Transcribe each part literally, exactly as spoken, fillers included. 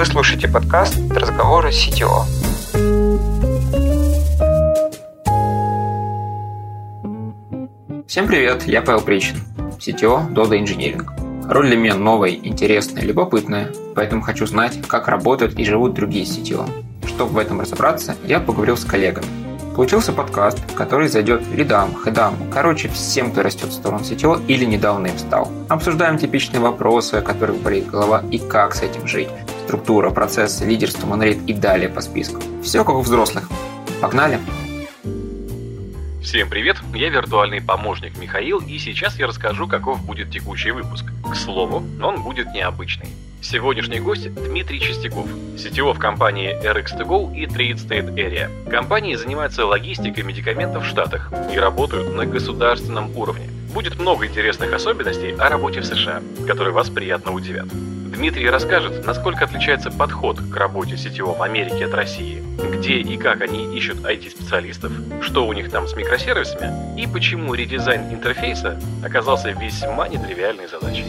Вы слушаете подкаст «Разговоры с си ти о». Всем привет, я Павел Причин, си ти о Dodo Engineering. Роль для меня новая, интересная, любопытная, поэтому хочу знать, как работают и живут другие си ти о. Чтобы в этом разобраться, я поговорил с коллегами. Получился подкаст, который зайдет лидам, хедам, короче, всем, кто растет в сторону си ти о или недавно им стал. Обсуждаем типичные вопросы, о которых болит голова и как с этим жить. Структура, процесс, лидерство, монолит и далее по списку. Все как у взрослых. Погнали! Всем привет, я виртуальный помощник Михаил, и сейчас я расскажу, каков будет текущий выпуск. К слову, он будет необычный. Сегодняшний гость Дмитрий Чистяков, си ти о в компании эр икс ту го и Tri-State Area. Компании занимаются логистикой медикаментов в Штатах и работают на государственном уровне. Будет много интересных особенностей о работе в США, которые вас приятно удивят. Дмитрий расскажет, насколько отличается подход к работе си ти о в Америке от России, где и как они ищут ай ти-специалистов, что у них там с микросервисами и почему редизайн интерфейса оказался весьма нетривиальной задачей.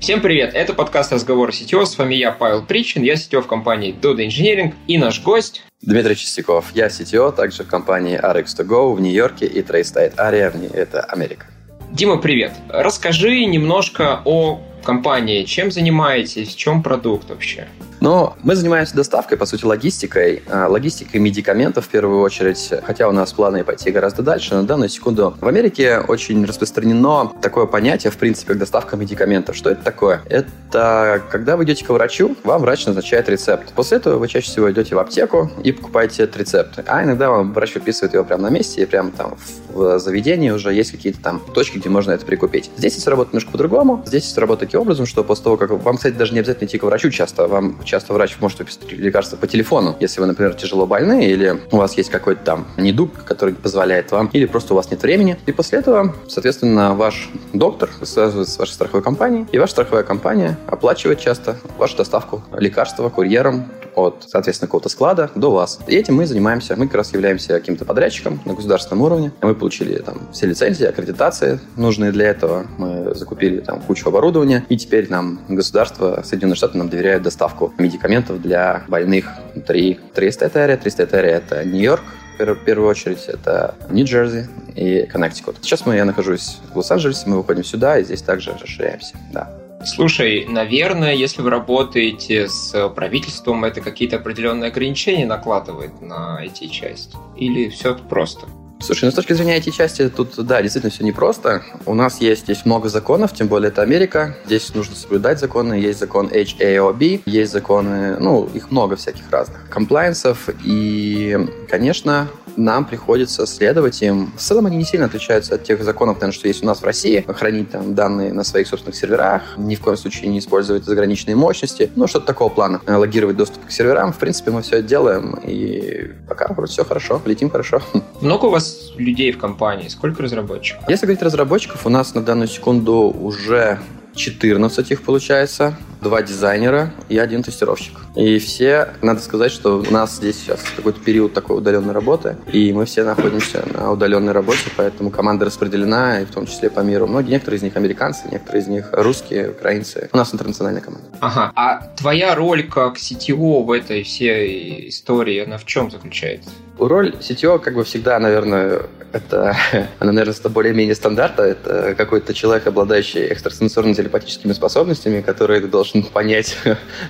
Всем привет, это подкаст «Разговоры си ти о», с вами я, Павел Причин, я си ти о в компании Dodo Engineering и наш гость... Дмитрий Чистяков, я си ти о также в компании эр икс ту го в Нью-Йорке и Tri-State Area, это Америка. Дима, привет, расскажи немножко о компании, чем занимаетесь, в чем продукт вообще? Но мы занимаемся доставкой, по сути, логистикой. Логистикой медикаментов в первую очередь, хотя у нас планы пойти гораздо дальше, но в данную секунду. В Америке очень распространено такое понятие, в принципе, как доставка медикаментов. Что это такое? Это когда вы идете к врачу, вам врач назначает рецепт. После этого вы чаще всего идете в аптеку и покупаете этот рецепт. А иногда вам врач выписывает его прямо на месте, и прямо там в заведении уже есть какие-то там точки, где можно это прикупить. Здесь это работает немножко по-другому. Здесь это работает таким образом, что после того, как... Вам, кстати, даже не обязательно идти к врачу часто. Вам часто врач может выписать лекарства по телефону, если вы, например, тяжело больны, или у вас есть какой-то там недуг, который позволяет вам, или просто у вас нет времени. И после этого, соответственно, ваш доктор связывается с вашей страховой компанией, и ваша страховая компания оплачивает часто вашу доставку лекарства курьером от, соответственно, какого-то склада до вас. И этим мы занимаемся. Мы как раз являемся каким-то подрядчиком на государственном уровне. Мы получили там все лицензии, аккредитации, нужные для этого. Мы закупили там кучу оборудования, и теперь нам государство, Соединенные Штаты, нам доверяют доставку медикаментов для больных внутри Tri-State Area. Tri-State Area — это Нью-Йорк, в первую очередь, это Нью-Джерси и Коннектикут. Сейчас мы, я нахожусь в Лос-Анджелесе, мы выходим сюда, и здесь также расширяемся, да. Слушай, наверное, если вы работаете с правительством, это какие-то определенные ограничения накладывает на ай ти-часть? Или все просто? Слушай, ну с точки зрения ай ти-части тут, да, действительно все непросто. У нас есть здесь много законов, тем более это Америка. Здесь нужно соблюдать законы. Есть закон эйч эй о би, есть законы, ну, их много всяких разных, комплайенсов. И, конечно, нам приходится следовать им. В целом они не сильно отличаются от тех законов, наверное, что есть у нас в России. Хранить там данные на своих собственных серверах, ни в коем случае не использовать заграничные мощности, ну, что-то такого плана. Логировать доступ к серверам. В принципе, мы все это делаем, и пока вроде все хорошо, летим хорошо. Много у вас людей в компании? Сколько разработчиков? Если говорить разработчиков, у нас на данную секунду уже четырнадцать их получается, два дизайнера и один тестировщик. И все, надо сказать, что у нас здесь сейчас какой-то период такой удаленной работы, и мы все находимся на удаленной работе, поэтому команда распределена, и в том числе по миру. Многие, некоторые из них американцы, некоторые из них русские, украинцы. У нас интернациональная команда. Ага. А твоя роль как си ти о в этой всей истории, она в чем заключается? Роль си ти о, как бы всегда, наверное, это, она, наверное, это более-менее стандарта. Это какой-то человек, обладающий экстрасенсорно-телепатическими способностями, который должен понять,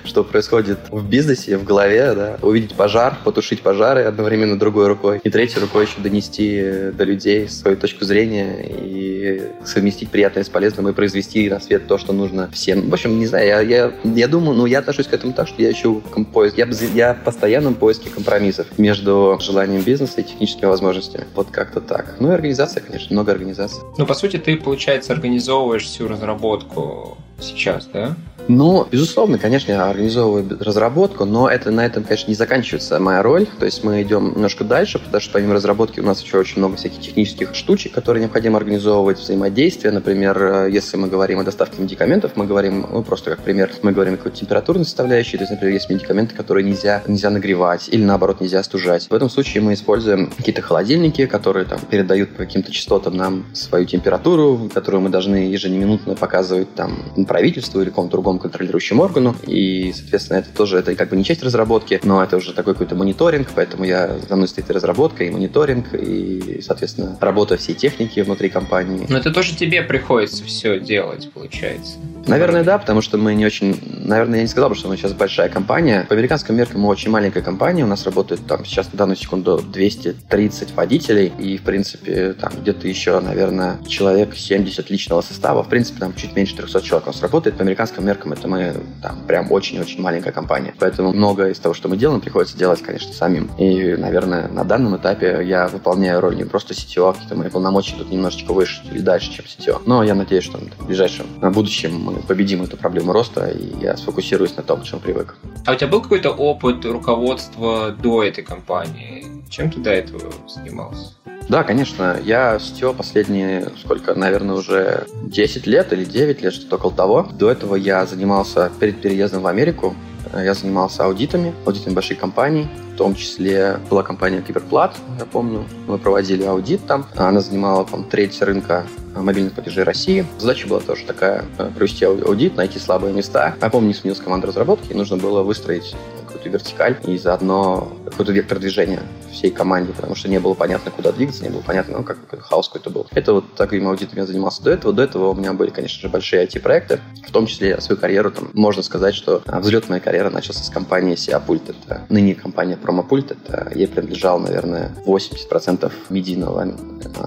что происходит в бизнесе, в голове, да, увидеть пожар, потушить пожары одновременно другой рукой, и третьей рукой еще донести до людей свою точку зрения и совместить приятное с полезным и произвести на свет то, что нужно всем. В общем, не знаю, я, я, я думаю, ну, я отношусь к этому так, что я ищу поиск, я, я в постоянном поиске компромиссов между желаниями бизнеса и техническими возможностями. Вот как-то так. Ну и организация, конечно, много организаций. Ну, по сути, ты, получается, организовываешь всю разработку сейчас, да? Ну, безусловно, конечно, я организовываю разработку, но это, на этом, конечно, не заканчивается моя роль. То есть мы идем немножко дальше, потому что помимо разработки у нас еще очень много всяких технических штучек, которые необходимо организовывать, взаимодействие. Например, если мы говорим о доставке медикаментов, мы говорим, ну, просто как пример, мы говорим о какой-то температурной составляющей. То есть, например, есть медикаменты, которые нельзя, нельзя нагревать или, наоборот, нельзя остужать. В этом случае мы используем какие-то холодильники, которые там передают по каким-то частотам нам свою температуру, которую мы должны ежеминутно показывать там правительству или какому-то другому другому контролирующему органу, и, соответственно, это тоже, это как бы не часть разработки, но это уже такой какой-то мониторинг, поэтому я, за мной стоит и разработка, и мониторинг, и, соответственно, работа всей техники внутри компании. Но это тоже тебе приходится все делать, получается. Наверное, да, потому что мы не очень... Наверное, я не сказал бы, что мы сейчас большая компания. По американским меркам мы очень маленькая компания. У нас работает там сейчас на данную секунду двести тридцать водителей. И, в принципе, там где-то еще, наверное, человек семьдесят личного состава. В принципе, там чуть меньше трехсот человек у нас работает. По американским меркам это мы там прям очень-очень маленькая компания. Поэтому многое из того, что мы делаем, приходится делать, конечно, самим. И, наверное, на данном этапе я выполняю роль не просто си ти о, какие-то мои полномочия тут немножечко выше или дальше, чем си ти о. Но я надеюсь, что в ближайшем, на будущем мы победим эту проблему роста, и я сфокусируюсь на том, к чему привык. А у тебя был какой-то опыт руководства до этой компании? Чем ты до этого занимался? Да, конечно. Я си ти о последние, сколько, наверное, уже десять лет или девять лет, что-то около того. До этого я занимался, перед переездом в Америку, я занимался аудитами, аудитами больших компаний. В том числе была компания Киберплат, я помню. Мы проводили аудит там. Она занимала там треть рынка мобильных платежей России. Задача была тоже такая – провести аудит, найти слабые места. Я помню, не сменилась команда разработки, и нужно было выстроить какую-то вертикаль и заодно какой-то вектор движения всей команде, потому что не было понятно, куда двигаться, не было понятно, ну, как хаос какой-то был. Это вот таким аудитом я занимался до этого. До этого у меня были, конечно же, большие ай ти-проекты, в том числе свою карьеру, там, можно сказать, что взлет моей карьеры начался с компании SeaPult. Это ныне компания PromoPult, это ей принадлежал, наверное, восемьдесят процентов медийного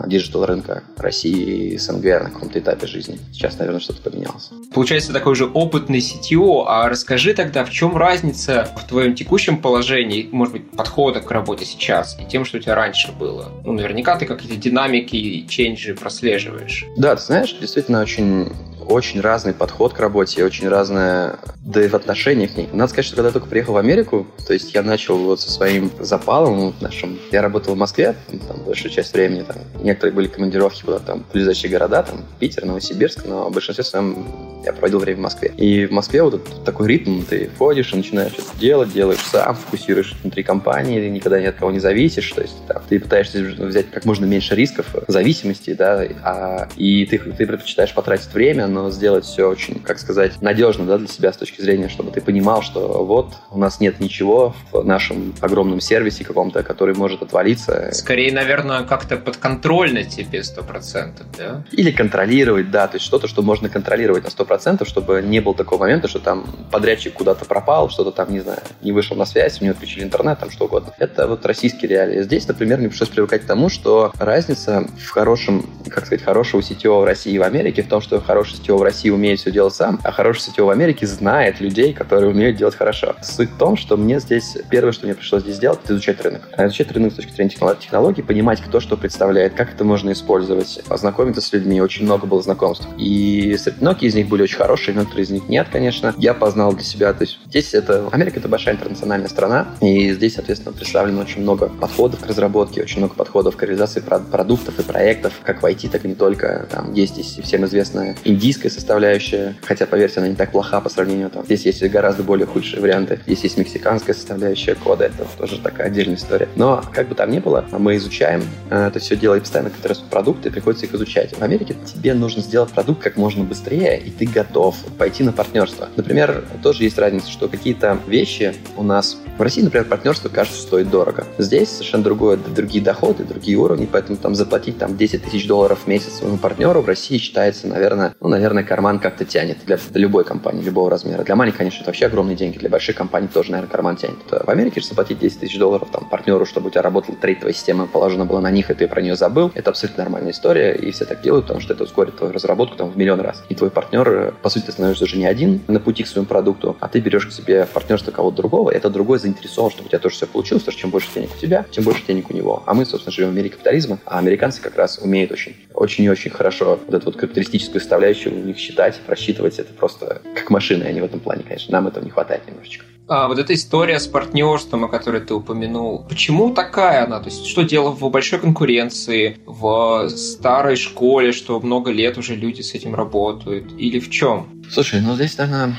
диджитал рынка России и СНГ на каком-то этапе жизни. Сейчас, наверное, что-то поменялось. Получается, такой же опытный си ти о, а расскажи тогда, в чем разница в твоем текущем положении, может быть, подхода к работе сейчас и тем, что у тебя раньше было? Ну, наверняка ты какие-то динамики и ченджи прослеживаешь. Да, ты знаешь, действительно очень... Очень разный подход к работе, очень разное, да и в отношении к ней. Надо сказать, что когда я только приехал в Америку, то есть я начал вот со своим запалом нашим. Я работал в Москве, там, большую часть времени, там, некоторые были командировки куда-то, там, в ближайшие города, там, Питер, Новосибирск, но в большинстве своем я проводил время в Москве. И в Москве вот этот такой ритм, ты ходишь и начинаешь что-то делать, делаешь сам, фокусируешь внутри компании, ты никогда ни от кого не зависишь, то есть там, ты пытаешься взять как можно меньше рисков, зависимости, да, а, и ты, ты предпочитаешь потратить время, но сделать все очень, как сказать, надежно, да, для себя с точки зрения, чтобы ты понимал, что вот у нас нет ничего в нашем огромном сервисе каком-то, который может отвалиться. Скорее, наверное, как-то подконтрольно тебе сто процентов, да? Или контролировать, да, то есть что-то, что можно контролировать на сто процентов, чтобы не было такого момента, что там подрядчик куда-то пропал, что-то там, не знаю, не вышел на связь, у него отключили интернет, там что угодно. Это вот российские реалии. Здесь, например, мне пришлось привыкать к тому, что разница в хорошем, как сказать, хорошего си ти о в России и в Америке в том, что хороший си ти о в России умеет все делать сам, а хороший си ти о в Америке знает людей, которые умеют делать хорошо. Суть в том, что мне здесь, первое, что мне пришлось здесь делать, это изучать рынок. Изучать рынок с точки зрения технологий, понимать, кто что представляет, как это можно использовать, ознакомиться с людьми. Очень много было знакомств. И многие из них были очень хорошие, некоторые из них нет, конечно. Я познал для себя, то есть здесь это... Америка — это большая интернациональная страна, и здесь, соответственно, представлено очень много подходов к разработке, очень много подходов к реализации продуктов и проектов, как в ай ти, так и не только. Там есть здесь всем известная индийская составляющая, хотя, поверьте, она не так плоха по сравнению там. Здесь есть гораздо более худшие варианты. Здесь есть мексиканская составляющая кода, это тоже такая отдельная история. Но как бы там ни было, мы изучаем это все дело и постоянно какие-то раз продукты, приходится их изучать. В Америке тебе нужно сделать продукт как можно быстрее, и ты готов пойти на партнерство. Например, тоже есть разница, что какие-то вещи у нас... В России, например, партнерство, кажется, стоит дорого. Здесь совершенно другое, другие доходы, другие уровни, поэтому там заплатить там десять тысяч долларов в месяц своему партнеру в России считается, наверное, Ну, наверное, карман как-то тянет для любой компании, любого размера. Для маленьких, конечно, это вообще огромные деньги. Для больших компаний тоже, наверное, карман тянет. В Америке же заплатить десять тысяч долларов там, партнеру, чтобы у тебя работала трейдовая система, положено было на них, и ты про нее забыл. Это абсолютно нормальная история, и все так делают, потому что это ускорит твою разработку там, в миллион раз. И твой партнер, по сути, ты становишься уже не один на пути к своему продукту, а ты берешь к себе в партнерство кого-то другого, и этот другой заинтересован, чтобы у тебя тоже все получилось, потому что чем больше денег у тебя, тем больше денег у него. А мы, собственно, живем в мире капитализма, а американцы как раз умеют очень, очень и очень хорошо вот эту вот капиталистическую составляющую у них считать, просчитывать, это просто как машины, они в этом плане, конечно, нам этого не хватает немножечко. А вот эта история с партнерством, о которой ты упомянул, почему такая она? То есть, что дело в большой конкуренции, в старой школе, что много лет уже люди с этим работают, или в чем? Слушай, ну здесь, наверное...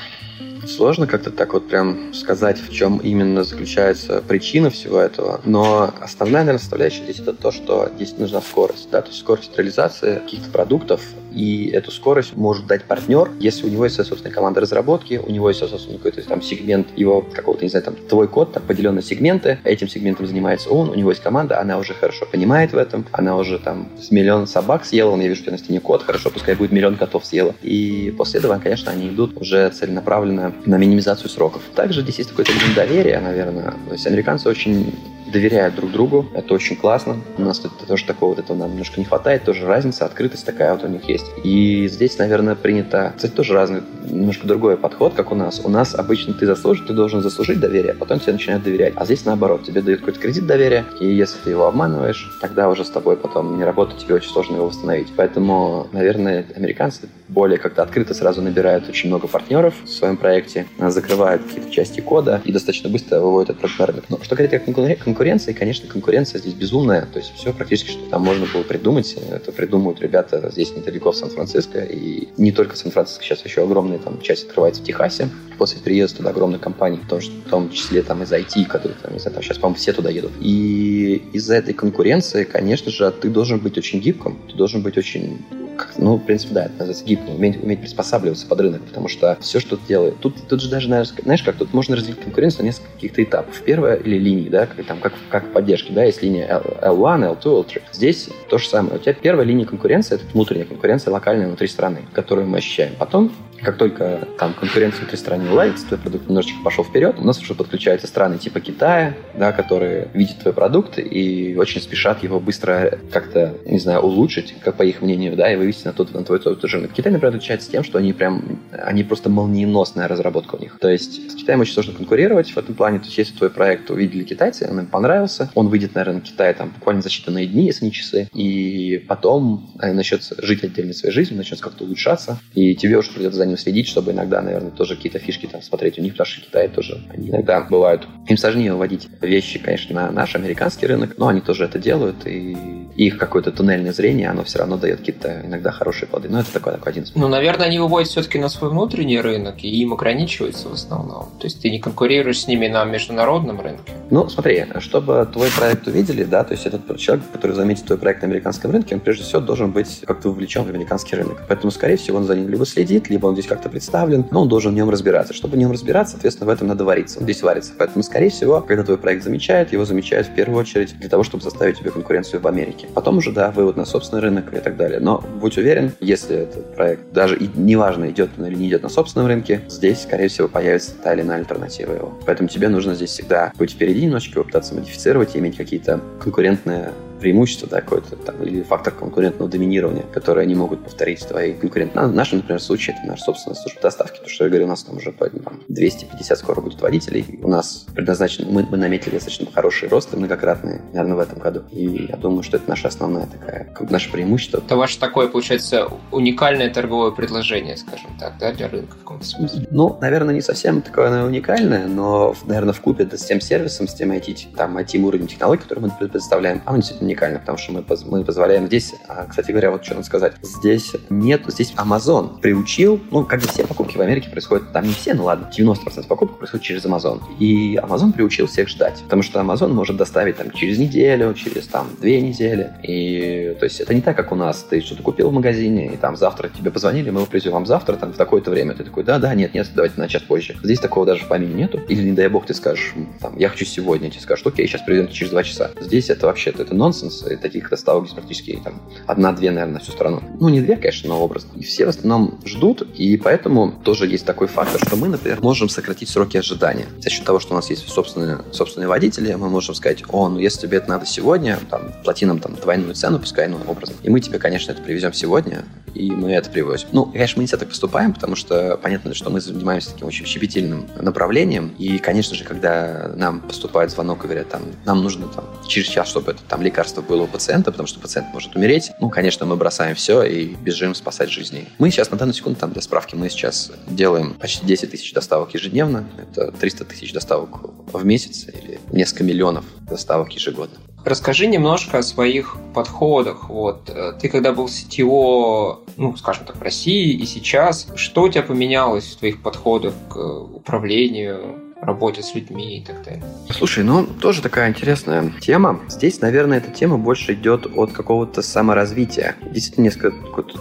Сложно как-то так вот прям сказать, в чем именно заключается причина всего этого, но основная, наверное, составляющая здесь это то, что здесь нужна скорость, да, то есть скорость реализации каких-то продуктов и эту скорость может дать партнер, если у него есть своя собственная команда разработки, у него есть свой собственный какой-то там сегмент его какого-то, не знаю, там твой код, там поделен на сегменты, этим сегментом занимается он, у него есть команда, она уже хорошо понимает в этом, она уже там с миллион собак съела, он, я вижу, что на стене код, хорошо, пускай будет миллион котов съела. И после этого, конечно, они идут уже целенаправленно на минимизацию сроков. Также здесь есть какой-то элемент доверия, наверное, то есть американцы очень доверяют друг другу, это очень классно. У нас тут тоже такого вот этого нам немножко не хватает, тоже разница, открытость такая вот у них есть. И здесь, наверное, принято, кстати, тоже разный, немножко другой подход, как у нас. У нас обычно ты заслужишь, ты должен заслужить доверие, а потом тебе начинают доверять. А здесь наоборот, тебе дают какой-то кредит доверия, и если ты его обманываешь, тогда уже с тобой потом не работает, тебе очень сложно его восстановить. Поэтому, наверное, американцы более как-то открыто сразу набирают очень много партнеров в своем проекте, закрывают какие-то части кода и достаточно быстро выводят этот проект на рынок. Но что говорит о конкуренции? Конкуренция, и, конечно, конкуренция здесь безумная. То есть все практически, что там можно было придумать, это придумают ребята здесь недалеко в Сан-Франциско. И не только в Сан-Франциско, сейчас еще огромная там часть открывается в Техасе. После переезда туда огромных компаний, в том, в том числе там из ай ти, которые там, не знаю, там сейчас, по-моему, все туда едут. И из-за этой конкуренции, конечно же, ты должен быть очень гибким, ты должен быть очень... Как, ну, в принципе, да, это называется гибко, уметь, уметь приспосабливаться под рынок, потому что все, что ты делаешь... Тут, тут же даже, знаешь, как тут можно разделить конкуренцию на несколько каких-то этапов. Первая или линии, да, как, там, как, как в поддержке, да, есть линия Эл один, Эл два, Эл три. Здесь то же самое. У тебя первая линия конкуренции — это внутренняя конкуренция, локальная внутри страны, которую мы ощущаем. Потом, как только там конкуренция внутри страны уладится, твой продукт немножечко пошел вперед, у нас уже подключаются страны типа Китая, да, которые видят твой продукт и очень спешат его быстро как-то, не знаю, улучшить, как по их мнению, да, и вывести на тот, на твой тот же рынок. Китай, например, отличается тем, что они прям, они просто молниеносная разработка у них. То есть с Китаем очень сложно конкурировать в этом плане. То есть если твой проект увидели китайцы, он им понравился, он выйдет на рынок Китая там буквально за считанные дни, если не часы, и потом начнет жить отдельно своей жизнью, начнет как-то улучшаться, и тебе уже придется за ним следить, чтобы иногда, наверное, тоже какие-то фишки там смотреть у них, потому что Китай тоже они иногда бывают. Им сложнее вводить вещи, конечно, на наш американский рынок, но они тоже это делают, и их какое-то туннельное зрение, оно все равно дает какие-то иногда хорошие плоды. Но это такой, такой один способ. Ну, наверное, они выводят все-таки на свой внутренний рынок, и им ограничиваются в основном. То есть ты не конкурируешь с ними на международном рынке. Ну, смотри, чтобы твой проект увидели, да, то есть этот человек, который заметит твой проект на американском рынке, он прежде всего должен быть как-то вовлечен в американский рынок. Поэтому, скорее всего, он за ним либо следит, либо он здесь как-то представлен, но он должен в нем разбираться. Чтобы в нем разбираться, соответственно, в этом надо вариться. Он здесь варится. Поэтому, скорее всего, когда твой проект замечают, его замечают в первую очередь для того, чтобы составить тебе конкуренцию в Америке. Потом уже, да, вывод на собственный рынок и так далее. Но будь уверен, если этот проект даже и неважно, идет он или не идет на собственном рынке, здесь, скорее всего, появится та или иная альтернатива его. Поэтому тебе нужно здесь всегда быть впереди немножечко, пытаться модифицировать и иметь какие-то конкурентные преимущество, да, какой-то там, или фактор конкурентного доминирования, который они могут повторить твои конкуренты. В нашем, например, случае это наша собственная служба доставки, потому что, я говорю, у нас там уже там, двести пятьдесят скоро будет водителей. У нас предназначен, мы, мы наметили достаточно хорошие росты многократные, наверное, в этом году. И я думаю, что это наша основная такая, как наше преимущество. Это ваше такое, получается, уникальное торговое предложение, скажем так, да, для рынка в каком-то смысле? Ну, наверное, не совсем такое оно уникальное, но, наверное, вкупе да, с тем сервисом, с тем ай ти, там, ай ти-уровнем технологий, который мы представляем, а он действительно уникально, потому что мы, мы позволяем здесь, кстати говоря, вот что надо сказать, здесь нет, здесь Amazon приучил, ну, как и все покупки в Америке происходят, там не все, ну ладно, девяносто процентов покупок происходит через Amazon, и Amazon приучил всех ждать, потому что Amazon может доставить там через неделю, через там две недели, и, то есть, это не так, как у нас, ты что-то купил в магазине, и там завтра тебе позвонили, мы его привезем вам завтра, там, в такое-то время, ты такой, да-да, нет-нет, давайте на час позже, здесь такого даже в помине нету, или, не дай бог, ты скажешь, там, я хочу сегодня, тебе скажут, окей, сейчас придем через два часа, здесь это вообще-то, это нонсенс. И таких доставок здесь практически там одна-две, наверное, на всю страну. Ну, не две, конечно, но образно. И все в основном ждут, и поэтому тоже есть такой фактор, что мы, например, можем сократить сроки ожидания. За счет того, что у нас есть собственные, собственные водители, мы можем сказать, о, ну, если тебе это надо сегодня, там, плати нам там двойную цену, пускай, ну, образно. И мы тебе, конечно, это привезем сегодня, и мы это привозим. Ну, конечно, мы не всегда так поступаем, потому что понятно, что мы занимаемся таким очень щепетильным направлением, и, конечно же, когда нам поступает звонок и говорят, там, нам нужно там через час, чтобы это там лекарство было у пациента, потому что пациент может умереть. Ну, конечно, мы бросаем все и бежим спасать жизни. Мы сейчас, на данную секунду, там, для справки, мы сейчас делаем почти десять тысяч доставок ежедневно. Это триста тысяч доставок в месяц или несколько миллионов доставок ежегодно. Расскажи немножко о своих подходах. Вот. Ты когда был си ти о, ну, скажем так, в России и сейчас, что у тебя поменялось в твоих подходах к управлению, работе с людьми и так далее. Слушай, ну, тоже такая интересная тема. Здесь, наверное, эта тема больше идет от какого-то саморазвития. Действительно, несколько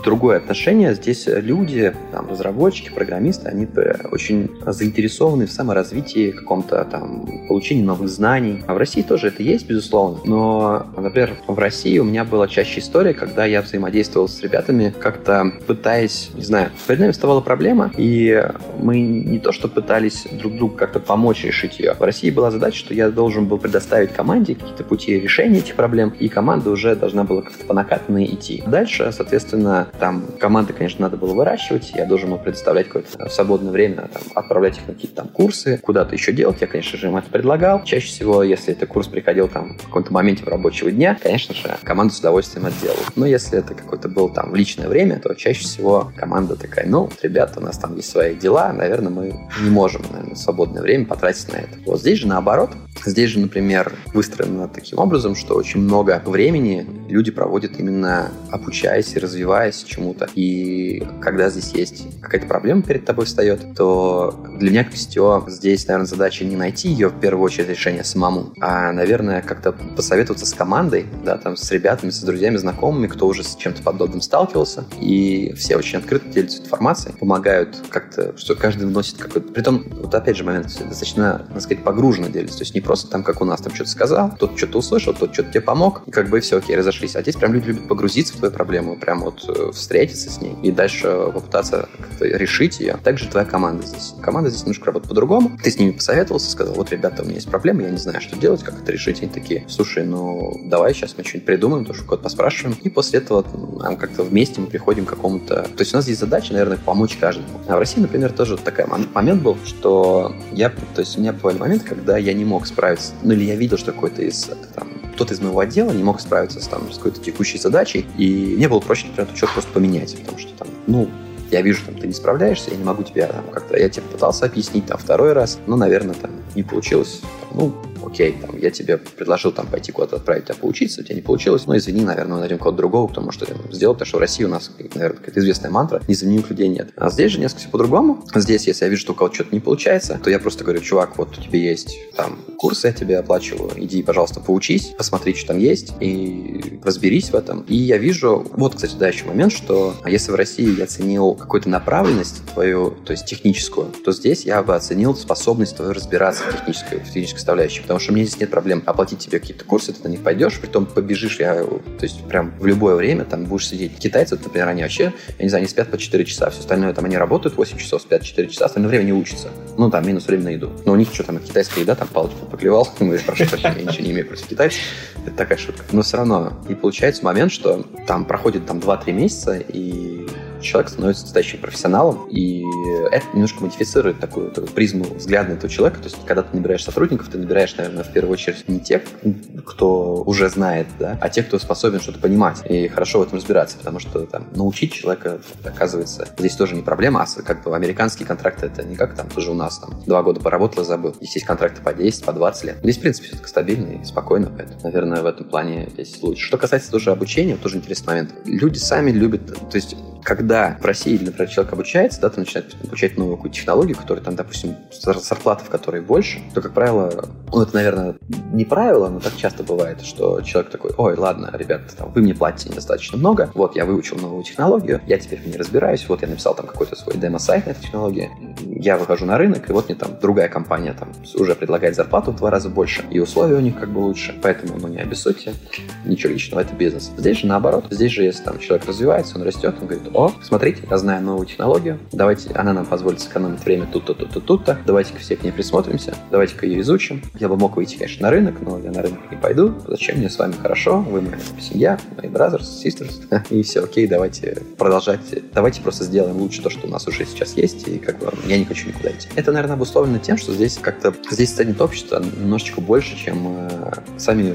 другое отношение. Здесь люди, там, разработчики, программисты, они очень заинтересованы в саморазвитии, каком-то там получении новых знаний. А в России тоже это есть, безусловно. Но, например, в России у меня была чаще история, когда я взаимодействовал с ребятами, как-то пытаясь, не знаю, перед нами вставала проблема, и мы не то что пытались друг другу как-то помочь решить ее. В России была задача, что я должен был предоставить команде какие-то пути решения этих проблем, и команда уже должна была как-то по накатанной идти. Дальше, соответственно, там команды, конечно, надо было выращивать, я должен был предоставлять какое-то свободное время, там, отправлять их на какие-то там курсы, куда-то еще делать. Я, конечно же, им это предлагал. Чаще всего, если этот курс приходил там в каком-то моменте в рабочего дня, конечно же, команда с удовольствием это делала. Но если это какое-то было там личное время, то чаще всего команда такая: ну, ребята, у нас там есть свои дела, наверное, мы не можем, наверное, свободное время потратить на это. Вот здесь же наоборот. Здесь же, например, выстроено таким образом, что очень много времени люди проводят именно обучаясь и развиваясь чему-то. И когда здесь есть какая-то проблема перед тобой встает, то для меня, как эс тэ о, здесь, наверное, задача не найти ее в первую очередь решение самому, а, наверное, как-то посоветоваться с командой, да, там, с ребятами, с друзьями, знакомыми, кто уже с чем-то подобным сталкивался. И все очень открыто делятся информацией, помогают как-то, что каждый вносит какой-то... Притом, вот опять же, момент достаточно, так сказать, погруженно делится. То есть не просто там, как у нас, там что-то сказал, кто-то что-то услышал, кто-то что-то тебе помог, и как бы все, окей, разошлись. А здесь прям люди любят погрузиться в твою проблему, прям вот встретиться с ней и дальше попытаться как-то решить ее. Также твоя команда здесь. Команда здесь немножко работает по-другому. Ты с ними посоветовался, сказал: вот, ребята, у меня есть проблемы, я не знаю, что делать, как это решить. И они такие: слушай, ну, давай сейчас мы что-нибудь придумаем, то что кого-то поспрашиваем. И после этого нам как-то вместе мы приходим к какому-то... То есть у нас здесь задача, наверное, помочь каждому. А в России, например, тоже такой момент был, что я... То есть у меня бывали моменты, когда я не мог справиться. Ну, или я видел, что какой-то из... Там, кто-то из моего отдела не мог справиться с, там, с какой-то текущей задачей, и мне было проще, например, эту что-то просто поменять, потому что там, ну... я вижу, там, ты не справляешься, я не могу тебя там, как-то... Я тебе пытался объяснить там второй раз, но, наверное, там не получилось. Ну, окей, там, я тебе предложил там пойти куда-то отправить, тебя поучиться, у тебя не получилось. Ну, извини, наверное, мы найдем кого-то другого, кто может это сделать, потому что в России у нас, наверное, какая-то известная мантра: незаменимых людей нет. А здесь же несколько все по-другому. Здесь, если я вижу, что у кого-то что-то не получается, то я просто говорю: чувак, вот у тебя есть там курсы, я тебе оплачиваю, иди, пожалуйста, поучись, посмотри, что там есть, и разберись в этом. И я вижу, вот, кстати, да, еще момент, что если в России я ценил какую-то направленность твою, то есть техническую, то здесь я бы оценил способность твою разбираться в технической, в технической составляющей, потому что мне здесь нет проблем оплатить тебе какие-то курсы, ты на них пойдешь, притом побежишь, я, то есть прям в любое время там будешь сидеть. Китайцы, вот, например, они вообще, я не знаю, они спят по четыре часа, все остальное там они работают восемь часов, спят четыре часа, остальное время не учатся. Ну, там, минус время на еду. Но у них что там, это китайская еда, там палочку поклевал, ну, прошу прощения, я ничего не имею против китайцев, это такая шутка. Но все равно, и получается момент, что там проходит там два-три месяца, и человек становится настоящим профессионалом, и это немножко модифицирует такую, такую призму взгляда на этого человека. То есть, когда ты набираешь сотрудников, ты набираешь, наверное, в первую очередь не тех, кто уже знает, да, а тех, кто способен что-то понимать и хорошо в этом разбираться, потому что там научить человека, оказывается, здесь тоже не проблема, а как бы американские контракты, это не как там тоже у нас, там, два года поработал и забыл. Здесь есть контракты по десять, по двадцать лет. Здесь, в принципе, все-таки стабильно и спокойно, поэтому, наверное, в этом плане здесь лучше. Что касается тоже обучения, тоже интересный момент. Люди сами любят, то есть, когда в России, например, человек обучается, да, ты начинаешь обучать новую какую-то технологию, которая там, допустим, зарплатов, которые больше, то, как правило, ну, это, наверное, не правило, но так часто бывает, что человек такой: ой, ладно, ребята, там, вы мне платите недостаточно много, вот, я выучил новую технологию, я теперь в ней разбираюсь, вот, я написал там какой-то свой демо-сайт на этой технологии, я выхожу на рынок, и вот мне там другая компания там уже предлагает зарплату в два раза больше, и условия у них как бы лучше, поэтому, ну, не обессудьте, ничего личного, это бизнес. Здесь же наоборот, здесь же, если там человек развивается, он растет, он говорит: о, смотрите, я знаю новую технологию, давайте, она нам позволит сэкономить время тут-то, тут-то, тут-то, давайте-ка все к ней присмотримся, давайте-ка ее изучим. Я бы мог выйти, конечно, на рынок, но я на рынок не пойду, зачем мне с вами хорошо, вы моя семья, мои brothers, sisters, и все, окей, давайте продолжать, давайте просто сделаем лучше то, что у нас уже сейчас есть, и как бы я не хочу никуда идти. Это, наверное, обусловлено тем, что здесь как-то, здесь ценит общество немножечко больше, чем сами...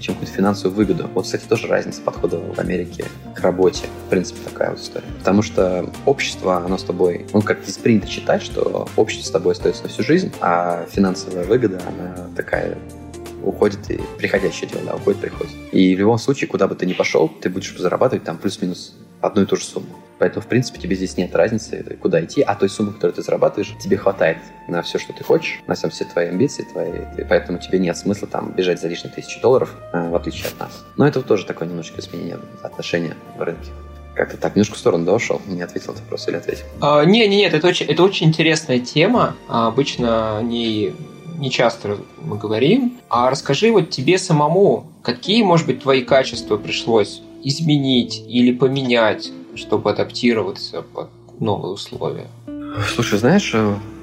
чем какую-то финансовую выгоду. Вот, кстати, тоже разница подхода в Америке к работе. В принципе, такая вот история. Потому что общество, оно с тобой... Ну, как здесь принято считать, что общество с тобой остается на всю жизнь, а финансовая выгода, она такая... уходит и приходящее дело, да, уходит, приходит. И в любом случае, куда бы ты ни пошел, ты будешь зарабатывать там плюс-минус одну и ту же сумму. Поэтому, в принципе, тебе здесь нет разницы, куда идти. А той суммы, которую ты зарабатываешь, тебе хватает на все, что ты хочешь, на все твои амбиции, твои, и поэтому тебе нет смысла там бежать за лишние тысячи долларов, в отличие от нас. Но это тоже такое немножечко изменение отношения в рынке. Как-то так, немножко в сторону, да, ушел? Не ответил на вопрос или ответил? А, не, не, нет, это очень, это очень интересная тема. А обычно не, не часто мы говорим. А расскажи вот тебе самому, какие, может быть, твои качества пришлось изменить или поменять, чтобы адаптироваться под новые условия? Слушай, знаешь,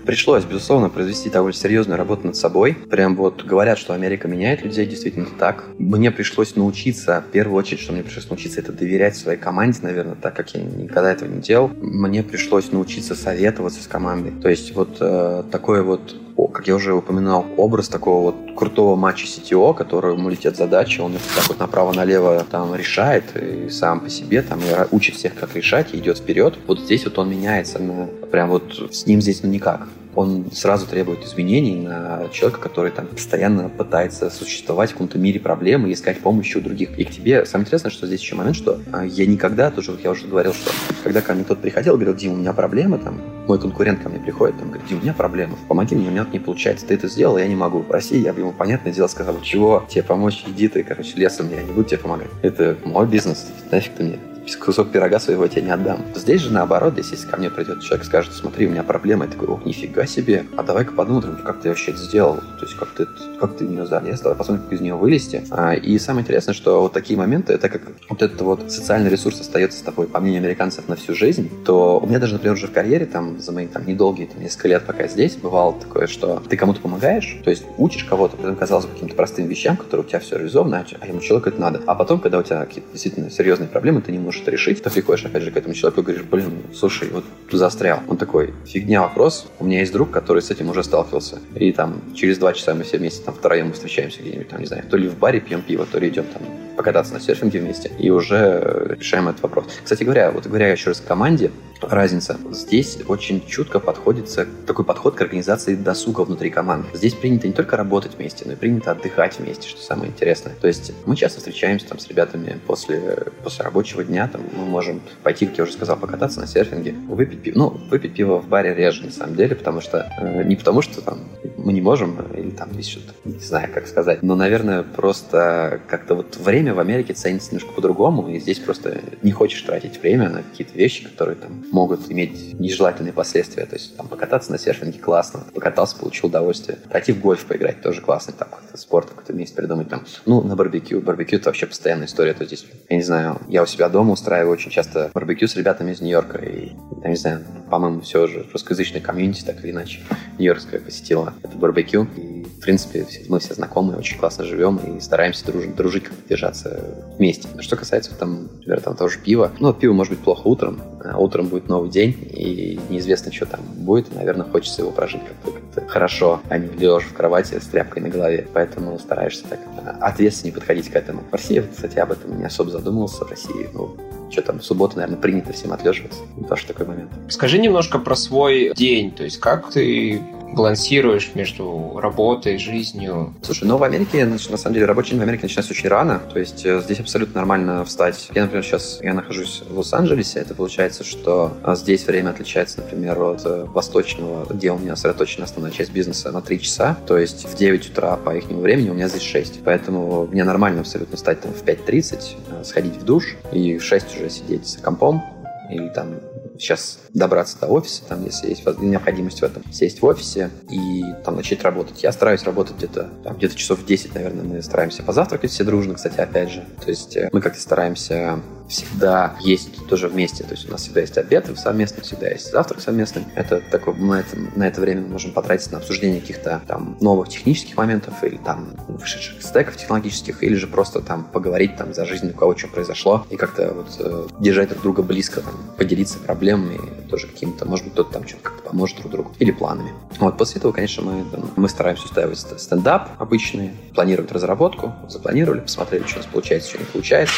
пришлось, безусловно, произвести довольно серьезную работу над собой. Прям вот говорят, что Америка меняет людей, действительно так. Мне пришлось научиться, в первую очередь, что мне пришлось научиться, это доверять своей команде, наверное, так как я никогда этого не делал. Мне пришлось научиться советоваться с командой. То есть вот э, такое вот, о, как я уже упоминал, образ такого вот крутого матча си ти о, которому летит задача, он их так вот направо-налево там решает и сам по себе там и учит всех, как решать, и идет вперед. Вот здесь вот он меняется, на, прям вот с ним здесь ну никак. Он сразу требует изменений на человека, который там постоянно пытается существовать в каком-то мире проблем и искать помощи у других. И к тебе, самое интересное, что здесь еще момент, что я никогда, тоже вот я уже говорил, что когда ко мне кто-то приходил, говорил: Дим, у меня проблема, там, мой конкурент ко мне приходит, там, говорит: Дим, у меня проблема, помоги мне, у меня вот не получается, ты это сделал, я не могу. В России я бы ему, понятное дело, сказал: чего, тебе помочь, иди ты, короче, лесом, я не буду тебе помогать. Это мой бизнес, нафиг ты мне. Кусок пирога своего я тебе не отдам. Здесь же наоборот, здесь, если ко мне придет человек и скажет: смотри, у меня проблема, я такой: ох, нифига себе, а давай-ка подумаем, как ты вообще это сделал, то есть как ты, как ты в нее залез, давай посмотрим, как из нее вылезти. А, и самое интересное, что вот такие моменты, так как вот этот вот социальный ресурс остается с тобой, по мнению американцев, на всю жизнь, то у меня даже, например, уже в карьере, там, за мои там недолгие там, несколько лет, пока я здесь, бывало такое, что ты кому-то помогаешь, то есть учишь кого-то, потом казалось бы каким-то простым вещам, которые у тебя все реализовано, а ему человеку это надо. А потом, когда у тебя какие-то действительно серьезные проблемы, ты не можешь это решить, ты приходишь опять же к этому человеку и говоришь: блин, слушай, вот застрял. Он такой: фигня вопрос, у меня есть друг, который с этим уже сталкивался. И там через два часа мы все вместе там втроем встречаемся где-нибудь, там, не знаю, то ли в баре пьем пиво, то ли идем там покататься на серфинге вместе и уже решаем этот вопрос. Кстати говоря, вот говоря еще раз к команде, разница. Здесь очень чутко подходится такой подход к организации досуга внутри команды. Здесь принято не только работать вместе, но и принято отдыхать вместе, что самое интересное. То есть мы часто встречаемся там с ребятами после, после рабочего дня, там мы можем пойти, как я уже сказал, покататься на серфинге, выпить пиво. Ну, выпить пиво в баре реже, на самом деле, потому что э, не потому, что там мы не можем, или там здесь что-то, не знаю, как сказать, но, наверное, просто как-то вот время в Америке ценится немножко по-другому, и здесь просто не хочешь тратить время на какие-то вещи, которые там могут иметь нежелательные последствия. То есть там покататься на серфинге классно, покатался, получил удовольствие. Пойти в гольф поиграть тоже классно, там какой-то спорт, какой-то месяц придумать там. Ну, на барбекю. Барбекю — это вообще постоянная история. То здесь, я не знаю, я у себя дома устраиваю очень часто барбекю с ребятами из Нью-Йорка. И, я не знаю, по-моему, все же русскоязычное комьюнити, так или иначе, нью-йоркское посетило это барбекю. И, в принципе, мы все знакомые, очень классно живем и стараемся дружить, дружить как-то держаться вместе. Что касается, там, например, там тоже пива. Ну, пиво может быть плохо утром. А утром будет новый день, и неизвестно, что там будет. И, наверное, хочется его прожить как-то, как-то хорошо, а не лежа в кровати с тряпкой на голове. Поэтому стараешься так ответственно подходить к этому. В России, кстати, об этом не особо задумывался. В России, ну, что там, в субботу, наверное, принято всем отлеживаться. Тоже такой момент. Скажи немножко про свой день. То есть как ты балансируешь между работой, жизнью? Слушай, ну в Америке, на самом деле, рабочий день в Америке начинается очень рано, то есть здесь абсолютно нормально встать. Я, например, сейчас я нахожусь в Лос-Анджелесе, это получается, что здесь время отличается, например, от восточного, где у меня сосредоточена основная часть бизнеса, на три часа, то есть в девять утра по ихнему времени у меня здесь шесть, поэтому мне нормально абсолютно встать там в пять тридцать, сходить в душ и в шесть уже сидеть за компом или там сейчас добраться до офиса, там, если есть необходимость в этом, сесть в офисе и там начать работать. Я стараюсь работать где-то, там, где-то часов в десять, наверное, мы стараемся позавтракать все дружно, кстати, опять же. То есть мы как-то стараемся всегда есть тоже вместе. То есть у нас всегда есть обед совместный, всегда есть завтрак совместный. Это такое, мы на это, на это время мы можем потратить на обсуждение каких-то там новых технических моментов или там вышедших стеков технологических, или же просто там поговорить там за жизнь, у кого что произошло, и как-то вот э, держать друг друга близко, там, поделиться проблемами, тоже каким-то, может быть, кто-то там что-то как-то поможет друг другу, или планами. Вот после этого, конечно, мы, там, мы стараемся устраивать стендап обычный, планировать разработку, запланировали, посмотрели, что у нас получается, что не получается,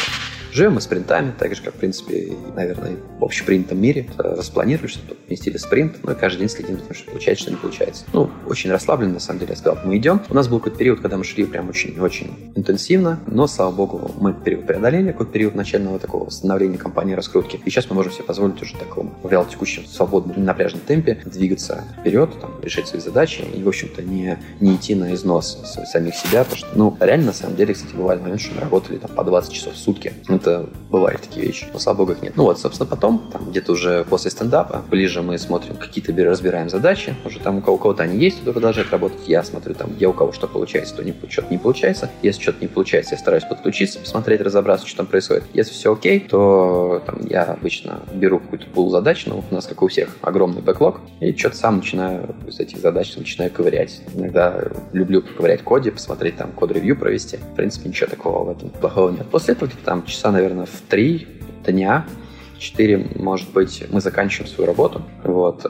джемы, спринтами, так же, как, в принципе, наверное, в общепринятом мире. Распланировали, чтобы поместили спринт, но и каждый день следим за тем, что получается, что не получается. Ну, очень расслабленно, на самом деле, я сказал, мы идем. У нас был какой-то период, когда мы шли прям очень-очень интенсивно, но, слава богу, мы этот период преодолели, какой-то период начального такого становления компании, раскрутки. И сейчас мы можем себе позволить уже в таком вялотекущем, свободном, напряженном темпе двигаться вперед, там, решать свои задачи и, в общем-то, не, не идти на износ самих себя, потому что, ну, реально, на самом деле, кстати, бывает момент, что мы работали там по двадцать часов в сутки. Это бывают такие вещи, но, слава богу, их нет. Ну вот, собственно, потом, там, где-то уже после стендапа, ближе мы смотрим, какие-то разбираем задачи, уже там у кого-то они есть, кто продолжает работать, я смотрю там, где у кого что получается, то не, что-то не получается. Если что-то не получается, я стараюсь подключиться, посмотреть, разобраться, что там происходит. Если все окей, то там, я обычно беру какую-то пул задач, но у нас, как и у всех, огромный бэклог, и что-то сам начинаю из этих задач, начинаю ковырять. Иногда люблю ковырять в коде, посмотреть там код-ревью провести. В принципе, ничего такого в этом плохого нет. После этого где-то там часа, наверное, в три дня, четыре, может быть, мы заканчиваем свою работу, вот,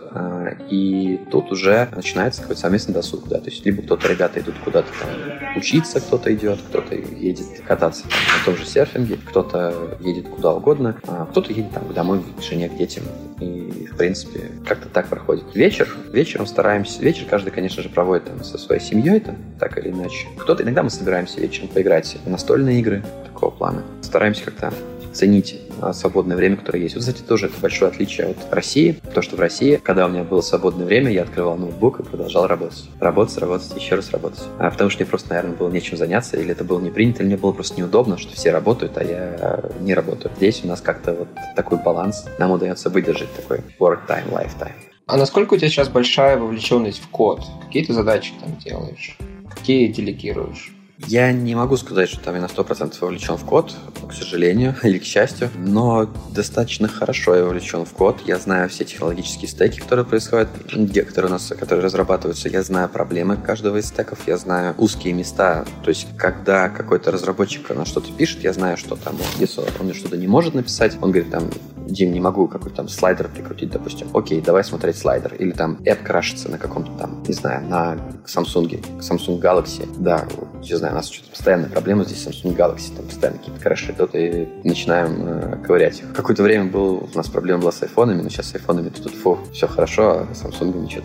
и тут уже начинается какой-то совместный досуг, да, то есть либо кто-то, ребята идут куда-то там учиться, кто-то идет, кто-то едет кататься там, на том же серфинге, кто-то едет куда угодно, а кто-то едет там домой к жене, к детям, и, в принципе, как-то так проходит. Вечер, вечером стараемся, вечер каждый, конечно же, проводит там со своей семьей, там, так или иначе. Кто-то, иногда мы собираемся вечером поиграть в настольные игры, такого плана. Стараемся как-то ценить свободное время, которое есть. Вот, кстати, тоже это большое отличие от России, то, что в России, когда у меня было свободное время, я открывал ноутбук и продолжал работать. Работать, работать, еще раз работать. А потому что мне просто, наверное, было нечем заняться, или это было не принято, или мне было просто неудобно, что все работают, а я не работаю. Здесь у нас как-то вот такой баланс, нам удается выдержать такой work-time, life-time. А насколько у тебя сейчас большая вовлеченность в код? Какие ты задачи там делаешь? Какие делегируешь? Я не могу сказать, что там я на сто процентов вовлечен в код, к сожалению, или к счастью, но достаточно хорошо я вовлечен в код. Я знаю все технологические стеки, которые происходят, где, которые у нас, которые разрабатываются. Я знаю проблемы каждого из стеков, я знаю узкие места. То есть, когда какой-то разработчик на что-то пишет, я знаю, что там, если он мне что-то не может написать, он говорит там: Дим, не могу какой-то там слайдер прикрутить, допустим. Окей, давай смотреть слайдер. Или там app крашится на каком-то там, не знаю, на Samsung, Samsung Galaxy. Да, не знаю, у нас что-то постоянная проблема здесь Samsung Galaxy, там постоянно какие-то краши идут, и начинаем э, ковырять их. Какое-то время был, у нас проблема была с айфонами, но сейчас с айфонами тут, фу, все хорошо, а с Samsung ничего.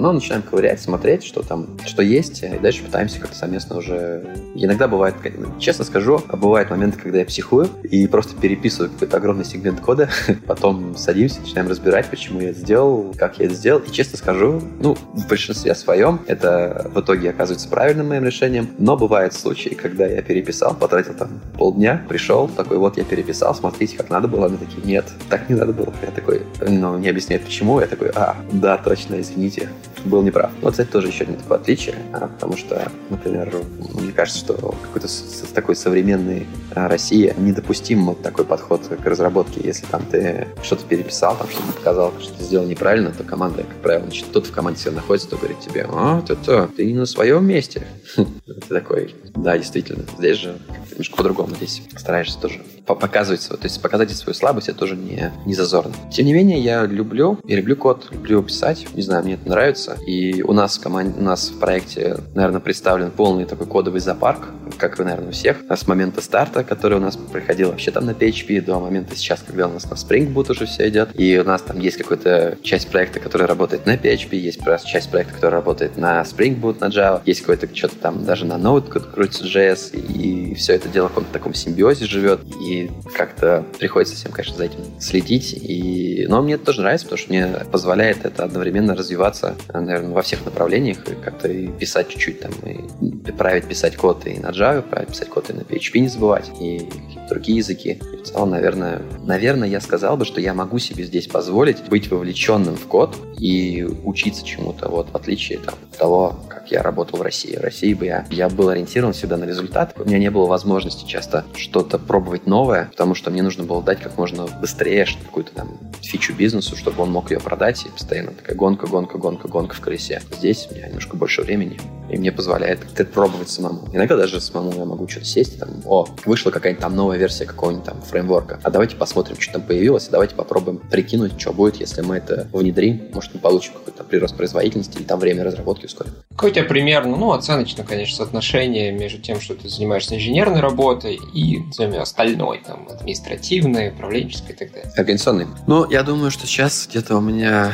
Но начинаем ковырять, смотреть, что там, что есть, и дальше пытаемся как-то совместно уже... Иногда бывает, честно скажу, бывают моменты, когда я психую и просто переписываю какой-то огромный сегмент кода, потом садимся, начинаем разбирать, почему я это сделал, как я это сделал, и честно скажу, ну, в большинстве своем это в итоге оказывается правильным моим решением, но бывают случаи, когда я переписал, потратил там полдня, пришел, такой: вот я переписал, смотрите, как надо было, они такие: нет, так не надо было. Я такой, ну, не объясняет почему, я такой: а, да, точно, извините, был неправ. Но, кстати, тоже еще одно такое отличие, потому что, например, мне кажется, что какой-то с такой современной России недопустим вот такой подход к разработке. Если там ты что-то переписал, там что-то показал, что-то сделал неправильно, то команда, как правило, значит, тот в команде себя находится, то говорит тебе: а, ты-то, ты не на своем месте. Ты такой: да, действительно. Здесь же немножко по-другому. Здесь стараешься тоже показывать, то есть показать свою слабость, это тоже не, не зазорно. Тем не менее, я люблю, я люблю код, люблю писать. Не знаю, мне это нравится. И у нас в команде, у нас в проекте, наверное, представлен полный такой кодовый зоопарк, как вы, наверное, у всех. С момента старта, который у нас проходил вообще там на пи эйч пи, до момента сейчас, когда у нас на Spring Boot уже все идет. И у нас там есть какая-то часть проекта, которая работает на пи эйч пи, есть часть проекта, которая работает на Spring Boot, на Java, есть какой-то что-то там даже на Node, как крутится джей эс, и все это дело в каком-то таком симбиозе живет. И как-то приходится всем, конечно, за этим следить. И... Но мне это тоже нравится, потому что мне позволяет это одновременно развиваться, наверное, во всех направлениях, и как-то и писать чуть-чуть там, и править писать код и на Java, править писать код и на пи эйч пи не забывать, и какие-то другие языки. И в целом, наверное, наверное, я сказал бы, что я могу себе здесь позволить быть вовлеченным в код и учиться чему-то, вот, в отличие там, от того, как я работал в России. В России бы я, я был ориентирован всегда на результат. У меня не было возможности часто что-то пробовать новое, потому что мне нужно было дать как можно быстрее какую-то там фичу бизнесу, чтобы он мог ее продать, и постоянно такая гонка, гонка, гонка, гонка в колесе. Здесь у меня немножко больше времени. и мне позволяет это пробовать самому. Иногда даже самому я могу что-то сесть, там, о, вышла какая-нибудь там новая версия какого-нибудь там фреймворка, а давайте посмотрим, что там появилось, давайте попробуем прикинуть, что будет, если мы это внедрим, может, мы получим какой-то прирост производительности, и там время разработки ускорим. Какой у тебя примерно, ну, оценочно, конечно, соотношение между тем, что ты занимаешься инженерной работой и, например, остальной, там, административной, управленческой и так далее? Организационной. Ну, я думаю, что сейчас где-то у меня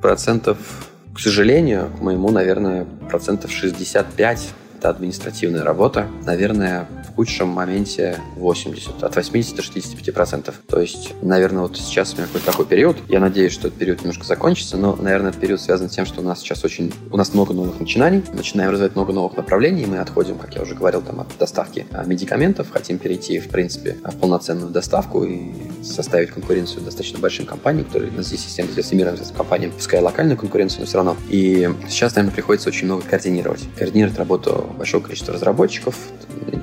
процентов, к сожалению, к моему, наверное, процентов шестьдесят пять это административная работа. Наверное, в худшем моменте восемьдесят, от восьмидесяти до шестидесяти пяти процентов. То есть, наверное, вот сейчас у меня какой-то такой период. Я надеюсь, что этот период немножко закончится, но, наверное, этот период связан с тем, что у нас сейчас очень... У нас много новых начинаний, начинаем развивать много новых направлений, мы отходим, как я уже говорил, там, от доставки медикаментов, хотим перейти, в принципе, в полноценную доставку и составить конкуренцию достаточно большим компаниям, которые у нас здесь система с миром, с компанией, пускай локальную конкуренцию, но все равно. И сейчас, наверное, приходится очень много координировать. Координировать работу большого количества разработчиков,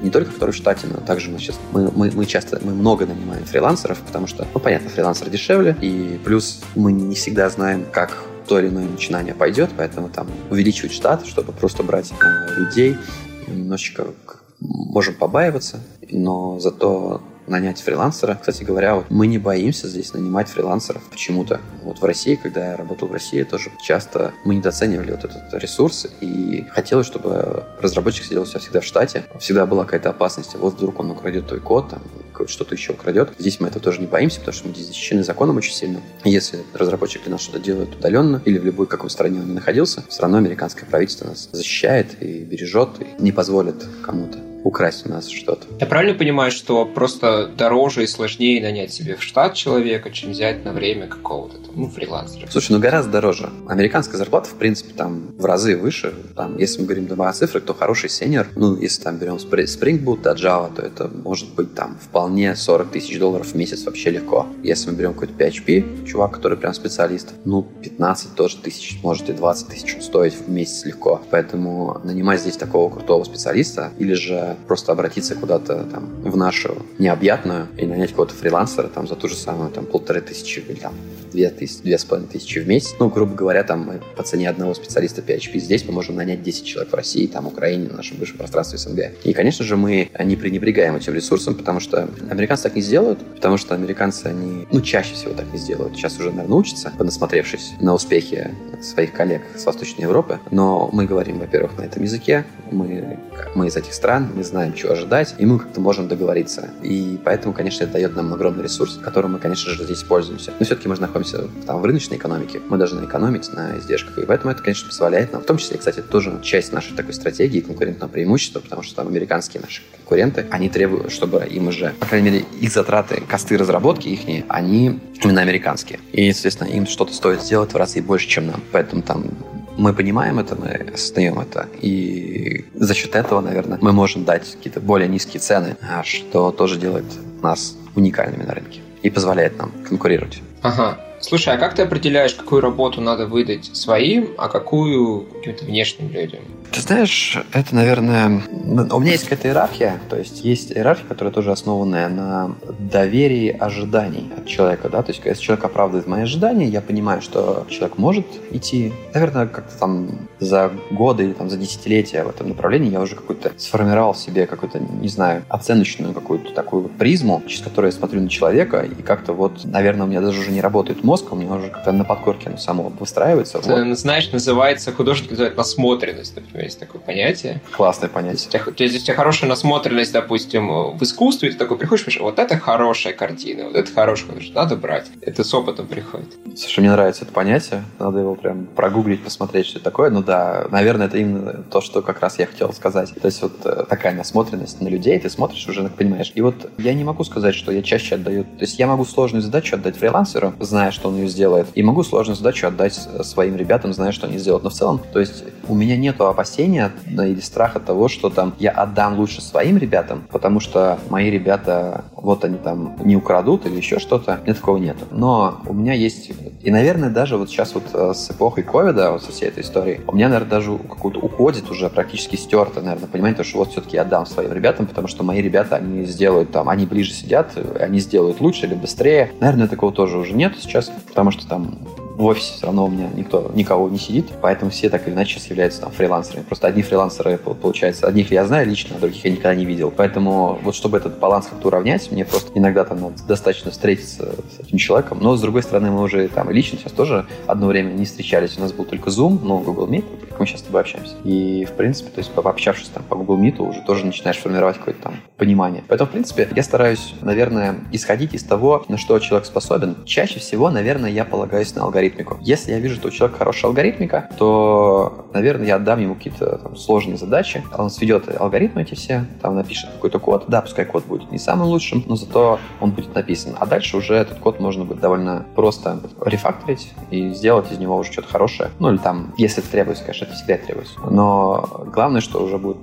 не только которые в штате, но также мы сейчас мы, мы, мы часто, мы много нанимаем фрилансеров, потому что, ну, понятно, фрилансер дешевле, и плюс мы не всегда знаем, как то или иное начинание пойдет, поэтому там увеличивать штат, чтобы просто брать э, людей, немножечко можем побаиваться, но зато нанять фрилансера. Кстати говоря, вот мы не боимся здесь нанимать фрилансеров почему-то. Вот в России, когда я работал в России, тоже часто мы недооценивали вот этот ресурс, и хотелось, чтобы разработчик сидел всегда в штате. Всегда была какая-то опасность. Вот вдруг он украдет твой код, там, что-то еще украдет. Здесь мы этого тоже не боимся, потому что мы здесь защищены законом очень сильно. Если разработчик для нас что-то делает удаленно или в любой какой стране он не находился, все равно американское правительство нас защищает и бережет, и не позволит кому-то украсть у нас что-то. Я правильно понимаю, что просто дороже и сложнее нанять себе в штат человека, чем взять на время какого-то там, ну, фрилансера? Слушай, ну гораздо дороже. Американская зарплата, в принципе, там в разы выше. Там, если мы говорим о цифрах, то хороший сеньор, ну, если там берем Spring Boot, да, Java, то это может быть там вполне сорок тысяч долларов в месяц вообще легко. Если мы берем какой-то пи эйч пи, чувак, который прям специалист, ну, пятнадцать тоже тысяч, может и двадцать тысяч он стоит в месяц легко. Поэтому нанимать здесь такого крутого специалиста или же просто обратиться куда-то там в нашу необъятную и нанять какого-то фрилансера там за ту же самую там полторы тысячи или там две тысячи, две с половиной тысячи в месяц. Ну, грубо говоря, там мы по цене одного специалиста пи эйч пи здесь мы можем нанять десять человек в России, там, Украине, в нашем бывшем пространстве СНГ. И, конечно же, мы не пренебрегаем этим ресурсом, потому что американцы так не сделают, потому что американцы, они, ну, чаще всего так не сделают. Сейчас уже, наверное, учатся, понасмотревшись на успехи своих коллег с Восточной Европы. Но мы говорим, во-первых, на этом языке, мы, мы из этих стран, мы знаем, чего ожидать, и мы как-то можем договориться. И поэтому, конечно, это дает нам огромный ресурс, которым мы, конечно же, здесь пользуемся. Но все-таки мы же находимся там в рыночной экономике, мы должны экономить на издержках, и поэтому это, конечно, позволяет нам, в том числе, кстати, это тоже часть нашей такой стратегии конкурентного преимущества, потому что там американские наши конкуренты, они требуют, чтобы им уже, по крайней мере, их затраты, косты разработки ихние, они именно американские. И, соответственно, им что-то стоит сделать в разы больше, чем нам. Поэтому там мы понимаем это, мы осознаем это, и за счет этого, наверное, мы можем дать какие-то более низкие цены, что тоже делает нас уникальными на рынке и позволяет нам конкурировать. Ага. Слушай, а как ты определяешь, какую работу надо выдать своим, а какую каким-то внешним людям? Ты знаешь, это, наверное... У меня есть какая-то иерархия, то есть есть иерархия, которая тоже основанная на доверии ожиданий от человека, да, то есть если человек оправдывает мои ожидания, я понимаю, что человек может идти, наверное, как-то там за годы или там за десятилетия в этом направлении я уже какой-то сформировал в себе какую-то, не знаю, оценочную какую-то такую вот призму, через которую я смотрю на человека, и как-то вот, наверное, у меня даже уже не работает мозг, у меня уже как-то на подкорке оно само выстраивается. Ты, вот. Знаешь, называется, художник называет насмотренность, например, есть такое понятие. Классное понятие. То есть, если у тебя хорошая насмотренность, допустим, в искусстве, ты такой приходишь и говоришь, вот это хорошая картина, вот это хорошая картина, надо брать. Это с опытом приходит. Слушай, мне нравится это понятие, надо его прям прогуглить, посмотреть, что это такое. Ну да, наверное, это именно то, что как раз я хотел сказать. То есть, вот такая насмотренность на людей, ты смотришь уже, понимаешь. И вот я не могу сказать, что я чаще отдаю... То есть, я могу сложную задачу отдать фрилансеру, зная, что он ее сделает, и могу сложную задачу отдать своим ребятам, зная, что они сделают. Но в целом, то есть, у меня нету опасения или страха того, что там я отдам лучше своим ребятам, потому что мои ребята, вот они там не украдут или еще что-то. Нет, такого нету. Но у меня есть... И, наверное, даже вот сейчас вот с эпохой ковида, вот со всей этой историей, у меня, наверное, даже какой-то уходит уже практически стерто, наверное, понимание, что вот все-таки я отдам своим ребятам, потому что мои ребята, они сделают там, они ближе сидят, они сделают лучше или быстрее. Наверное, такого тоже уже нет сейчас, потому что там в офисе все равно у меня никто, никого не сидит, поэтому все так или иначе сейчас являются там фрилансерами. Просто одни фрилансеры, получается, одних я знаю лично, а других я никогда не видел. Поэтому вот чтобы этот баланс как-то уравнять, мне просто иногда там надо достаточно встретиться с этим человеком. Но, с другой стороны, мы уже там лично сейчас тоже одно время не встречались. У нас был только Zoom, но Google Meet, как мы сейчас с тобой общаемся. И, в принципе, то есть пообщавшись там по Google Meet, уже тоже начинаешь формировать какое-то там понимание. Поэтому, в принципе, я стараюсь, наверное, исходить из того, на что человек способен. Чаще всего, наверное, я полагаюсь на алгоритмику. Если я вижу, что у человека хорошая алгоритмика, то, наверное, я отдам ему какие-то там сложные задачи. Он сведет алгоритмы эти все, там напишет какой-то код. Да, пускай код будет не самым лучшим, но зато он будет написан. А дальше уже этот код можно будет довольно просто рефакторить и сделать из него уже что-то хорошее. Ну или там, если это требуется, конечно, это всегда требуется. Но главное, что уже будет...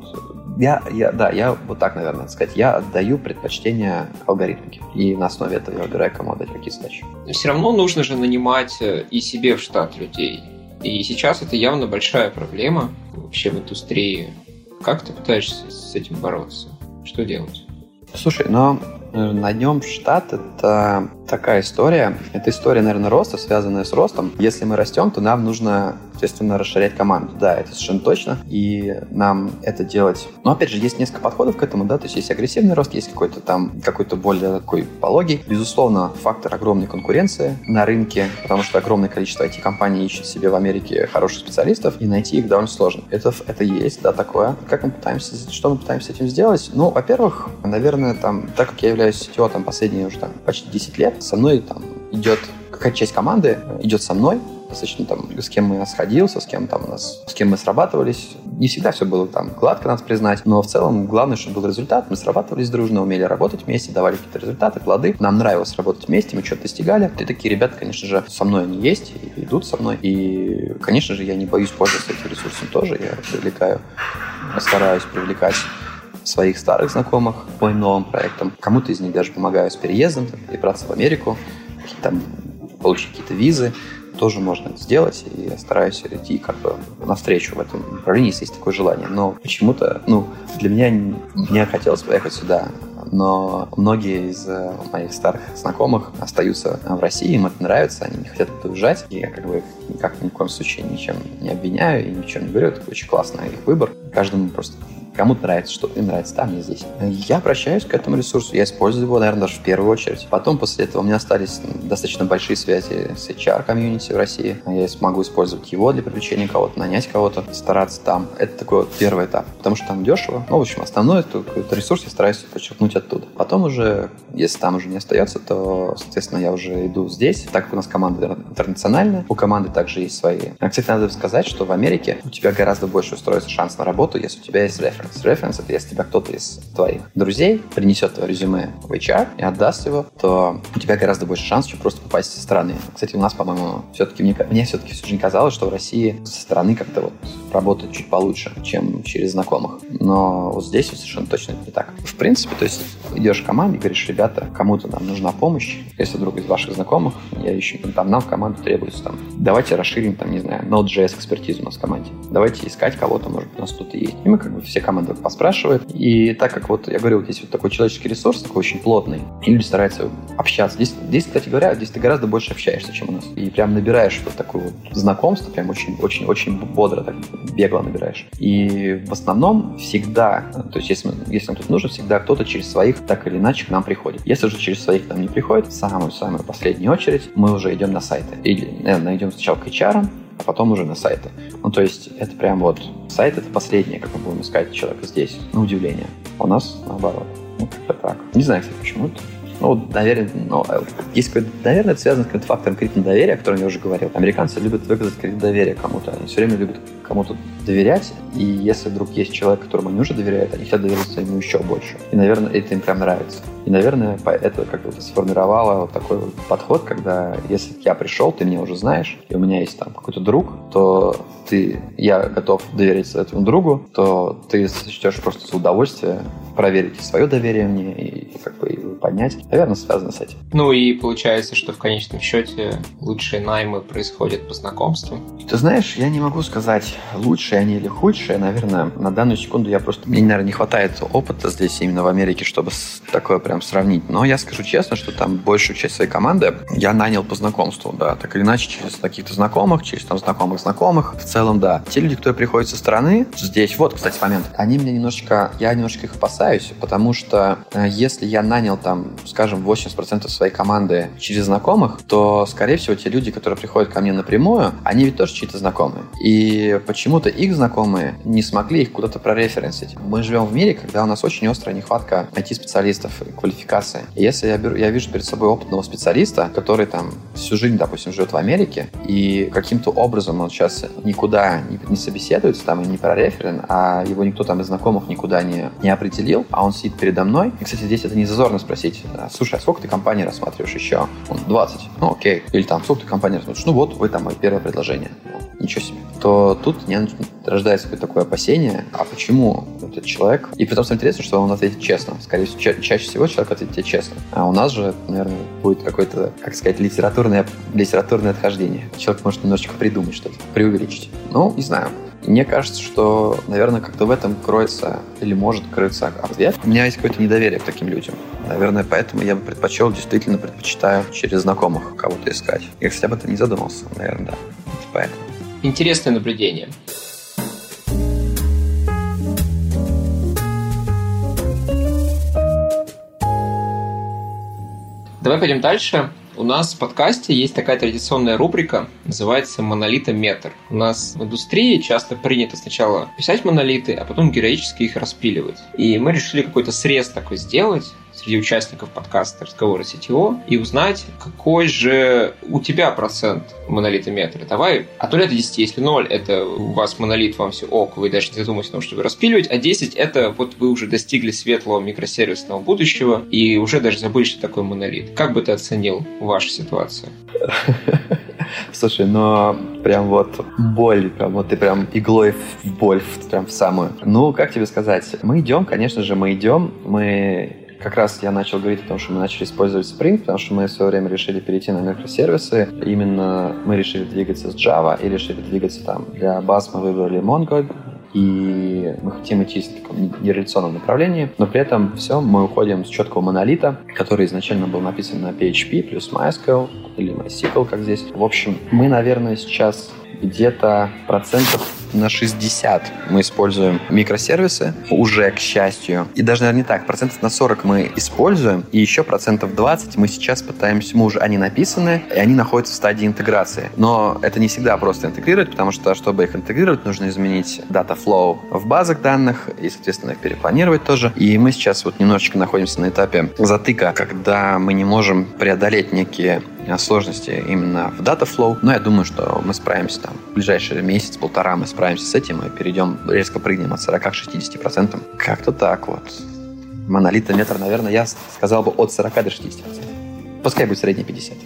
Я, я, да, я вот так, наверное, надо сказать. Я отдаю предпочтение алгоритмике. И на основе этого я выбираю, кому отдать какие задачи. Но все равно нужно же нанимать и себе в штат людей. И сейчас это явно большая проблема вообще в индустрии. Как ты пытаешься с этим бороться? Что делать? Слушай, но на нем штат — это такая история. Это история, наверное, роста, связанная с ростом. Если мы растем, то нам нужно, естественно, расширять команду. Да, это совершенно точно. И нам это делать... Но, опять же, есть несколько подходов к этому, да. То есть есть агрессивный рост, есть какой-то там, какой-то более такой пологий. Безусловно, фактор огромной конкуренции на рынке, потому что огромное количество ай ти-компаний ищет себе в Америке хороших специалистов, и найти их довольно сложно. Это, это есть, да, такое. Как мы пытаемся... Что мы пытаемся с этим сделать? Ну, во-первых, наверное, там, так как я являюсь сетео там последние уже там почти десять лет. Со мной там идет какая-то часть команды, идет со мной. Достаточно там, с кем я сходился, с кем там у нас, с кем мы срабатывались. Не всегда все было там гладко, надо признать, но в целом главное, чтобы был результат. Мы срабатывались дружно, умели работать вместе, давали какие-то результаты, плоды. Нам нравилось работать вместе, мы что-то достигали. И такие ребята, конечно же, со мной они есть, и идут со мной. И, конечно же, я не боюсь пользоваться этим ресурсом тоже. Я привлекаю, стараюсь привлекать своих старых знакомых по моим новым проектам. Кому-то из них даже помогаю с переездом, перебраться в Америку, там, получить какие-то визы. Тоже можно это сделать, и я стараюсь идти как бы навстречу в этом направлении, если есть такое желание. Но почему-то, ну, для меня мне хотелось поехать сюда, но многие из моих старых знакомых остаются в России, им это нравится, они не хотят уезжать, и я как бы никак ни в коем случае ничем не обвиняю и ничем не говорю, это очень классный их выбор. Каждому просто... Кому-то нравится, что-то им нравится, там и здесь. Я обращаюсь к этому ресурсу, я использую его, наверное, даже в первую очередь. Потом, после этого, у меня остались достаточно большие связи с эйч ар-комьюнити в России. Я смогу использовать его для привлечения кого-то, нанять кого-то, стараться там. Это такой вот первый этап, потому что там дешево. Ну, в общем, основной какой-то ресурс я стараюсь подчеркнуть оттуда. Потом уже, если там уже не остается, то, соответственно, я уже иду здесь. Так как у нас команда интернациональная, у команды также есть свои. Кстати, надо сказать, что в Америке у тебя гораздо больше устроится шанс на работу, если у тебя есть референс. Референс — это если тебя кто-то из твоих друзей принесет твое резюме в эйч ар и отдаст его, то у тебя гораздо больше шансов, чем просто попасть со стороны. Кстати, у нас, по-моему, все-таки мне, мне все-таки всю жизнь казалось, что в России со стороны как-то вот работают чуть получше, чем через знакомых. Но вот здесь вот совершенно точно не так. В принципе, то есть идешь в команду и говоришь: ребята, кому-то нам нужна помощь. Если друг из ваших знакомых, я еще там, нам в команду требуется там. Давайте расширим там, не знаю, Node.js экспертизу у нас в команде. Давайте искать кого-то, может быть, у нас тут и есть. И мы как бы все команды команда поспрашивает. И так как вот, я говорю, вот здесь вот такой человеческий ресурс, такой очень плотный, и люди стараются общаться. Здесь, здесь, кстати говоря, здесь ты гораздо больше общаешься, чем у нас. И прям набираешь вот такое вот знакомство, прям очень-очень-очень бодро, так бегло набираешь. И в основном всегда, то есть если, если нам тут нужно, всегда кто-то через своих так или иначе к нам приходит. Если же через своих к нам не приходит, в самую-самую последнюю очередь мы уже идем на сайты. Или, наверное, идем сначала к эйч ар, а потом уже на сайты. Ну, то есть, это прям вот... Сайт — это последнее, как мы будем искать человека здесь. На удивление. У нас наоборот. Ну, как-то так. Не знаю, кстати, почему это. Ну, наверное, ну, есть какой-то, наверное, это связано с каким-то фактором кредитного доверия, о котором я уже говорил. Американцы любят выказать кредит доверия кому-то. Они все время любят кому-то доверять. И если вдруг есть человек, которому они уже доверяют, они хотят довериться ему еще больше. И, наверное, это им прям нравится. И, наверное, это как-то сформировало вот такой вот подход, когда если я пришел, ты меня уже знаешь, и у меня есть там какой-то друг, то ты, я готов довериться этому другу, то ты сочтешь просто с удовольствием проверить свое доверие мне и как бы его поднять. Наверное, связано с этим. Ну и получается, что в конечном счете лучшие наймы происходят по знакомству. Ты знаешь, я не могу сказать. сказать, лучшие они или худшие, наверное, на данную секунду я просто... Мне, наверное, не хватает опыта здесь, именно в Америке, чтобы такое прям сравнить. Но я скажу честно, что там большую часть своей команды я нанял по знакомству, да, так или иначе, через каких-то знакомых, через там знакомых-знакомых. В целом, да. Те люди, которые приходят со стороны, здесь, вот, кстати, момент, они мне немножечко... Я немножечко их опасаюсь, потому что э, если я нанял там, скажем, восемьдесят процентов своей команды через знакомых, то, скорее всего, те люди, которые приходят ко мне напрямую, они ведь тоже чьи-то знакомые. И почему-то их знакомые не смогли их куда-то прореференсить. Мы живем в мире, когда у нас очень острая нехватка ай ти-специалистов, квалификации. И если я, беру, я вижу перед собой опытного специалиста, который там всю жизнь, допустим, живет в Америке, и каким-то образом он сейчас никуда не, не собеседуется, там, и не прореферен, а его никто там из знакомых никуда не, не определил, а он сидит передо мной. И, кстати, здесь это не зазорно спросить: слушай, а сколько ты компаний рассматриваешь еще? Он: двадцать. Ну, окей. Или там, сколько ты компаний рассматриваешь? Ну, вот, вы там, мое первое предложение. Ничего себе. То тут не рождается какое-то такое опасение, а почему этот человек... И при том, что интересно, что он ответит честно. Скорее всего, ча- чаще всего человек ответит тебе честно. А у нас же, наверное, будет какое-то, как сказать, литературное, литературное отхождение. Человек может немножечко придумать что-то, преувеличить. Ну, не знаю. Мне кажется, что, наверное, как-то в этом кроется или может крыться ответ. У меня есть какое-то недоверие к таким людям. Наверное, поэтому я бы предпочел, действительно предпочитаю через знакомых кого-то искать. Я, кстати, об этом не задумался, наверное, да. Это поэтому. Интересное наблюдение. Давай пойдем дальше. У нас в подкасте есть такая традиционная рубрика, называется «Монолитометр». У нас в индустрии часто принято сначала писать монолиты, а потом героически их распиливать. И мы решили какой-то срез такой сделать среди участников подкаста «Разговоры си ти о» и узнать, какой же у тебя процент монолитометра. Давай от нуля до десяти. Если ноль – это у вас монолит, вам все ок, вы даже не задумываетесь о том, что вы распиливаете, а десять – это вот вы уже достигли светлого микросервисного будущего и уже даже забыли, что такое монолит. Как бы ты оценил вашу ситуацию? Слушай, но прям вот боль, прям вот ты прям иглой в боль, прям в самую. Ну, как тебе сказать? Мы идем, конечно же, мы идем, мы... Как раз я начал говорить о том, что мы начали использовать Spring, потому что мы в свое время решили перейти на микросервисы. Именно мы решили двигаться с Java и решили двигаться там. Для баз мы выбрали MongoDB, и мы хотим идти в таком нереляционном направлении, но при этом все, мы уходим с четкого монолита, который изначально был написан на пи эйч пи плюс MySQL или MySQL, как здесь. В общем, мы, наверное, сейчас где-то процентов на шестьдесят мы используем микросервисы, уже, к счастью. И даже, наверное, не так. Процентов на сорок мы используем, и еще процентов двадцать мы сейчас пытаемся, мы уже, они написаны, и они находятся в стадии интеграции. Но это не всегда просто интегрировать, потому что, чтобы их интегрировать, нужно изменить data flow в базах данных и, соответственно, их перепланировать тоже. И мы сейчас вот немножечко находимся на этапе затыка, когда мы не можем преодолеть некие сложности именно в data flow. Но я думаю, что мы справимся там в ближайший месяц-полтора, мы справимся с этим и перейдем, резко прыгнем от сорок к шестидесяти процентам. Как-то так вот. Монолитометр, наверное, я сказал бы от сорока до шестидесяти процентов. Пускай будет средний пятьдесят.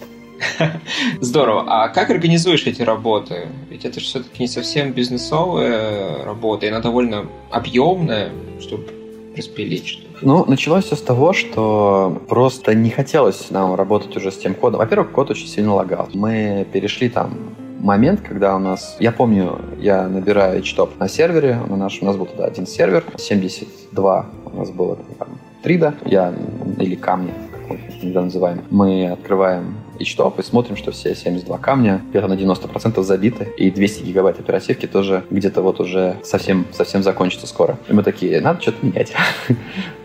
Здорово. А как организуешь эти работы? Ведь это же все-таки не совсем бизнесовая работа, и она довольно объемная, чтобы распилить что-то. Ну, началось все с того, что просто не хотелось нам работать уже с тем кодом. Во-первых, код очень сильно лагал. Мы перешли там момент, когда у нас... Я помню, я набираю эйч ти о пи на сервере, на нашем, у нас был тогда один сервер, семьдесят два у нас было там трида, я, или камни, как мы иногда называем. Мы открываем эйч ти о пи и смотрим, что все семьдесят два камня где-то на девяносто процентов забиты, и двести гигабайт оперативки тоже где-то вот уже совсем, совсем закончится скоро. И мы такие, надо что-то менять.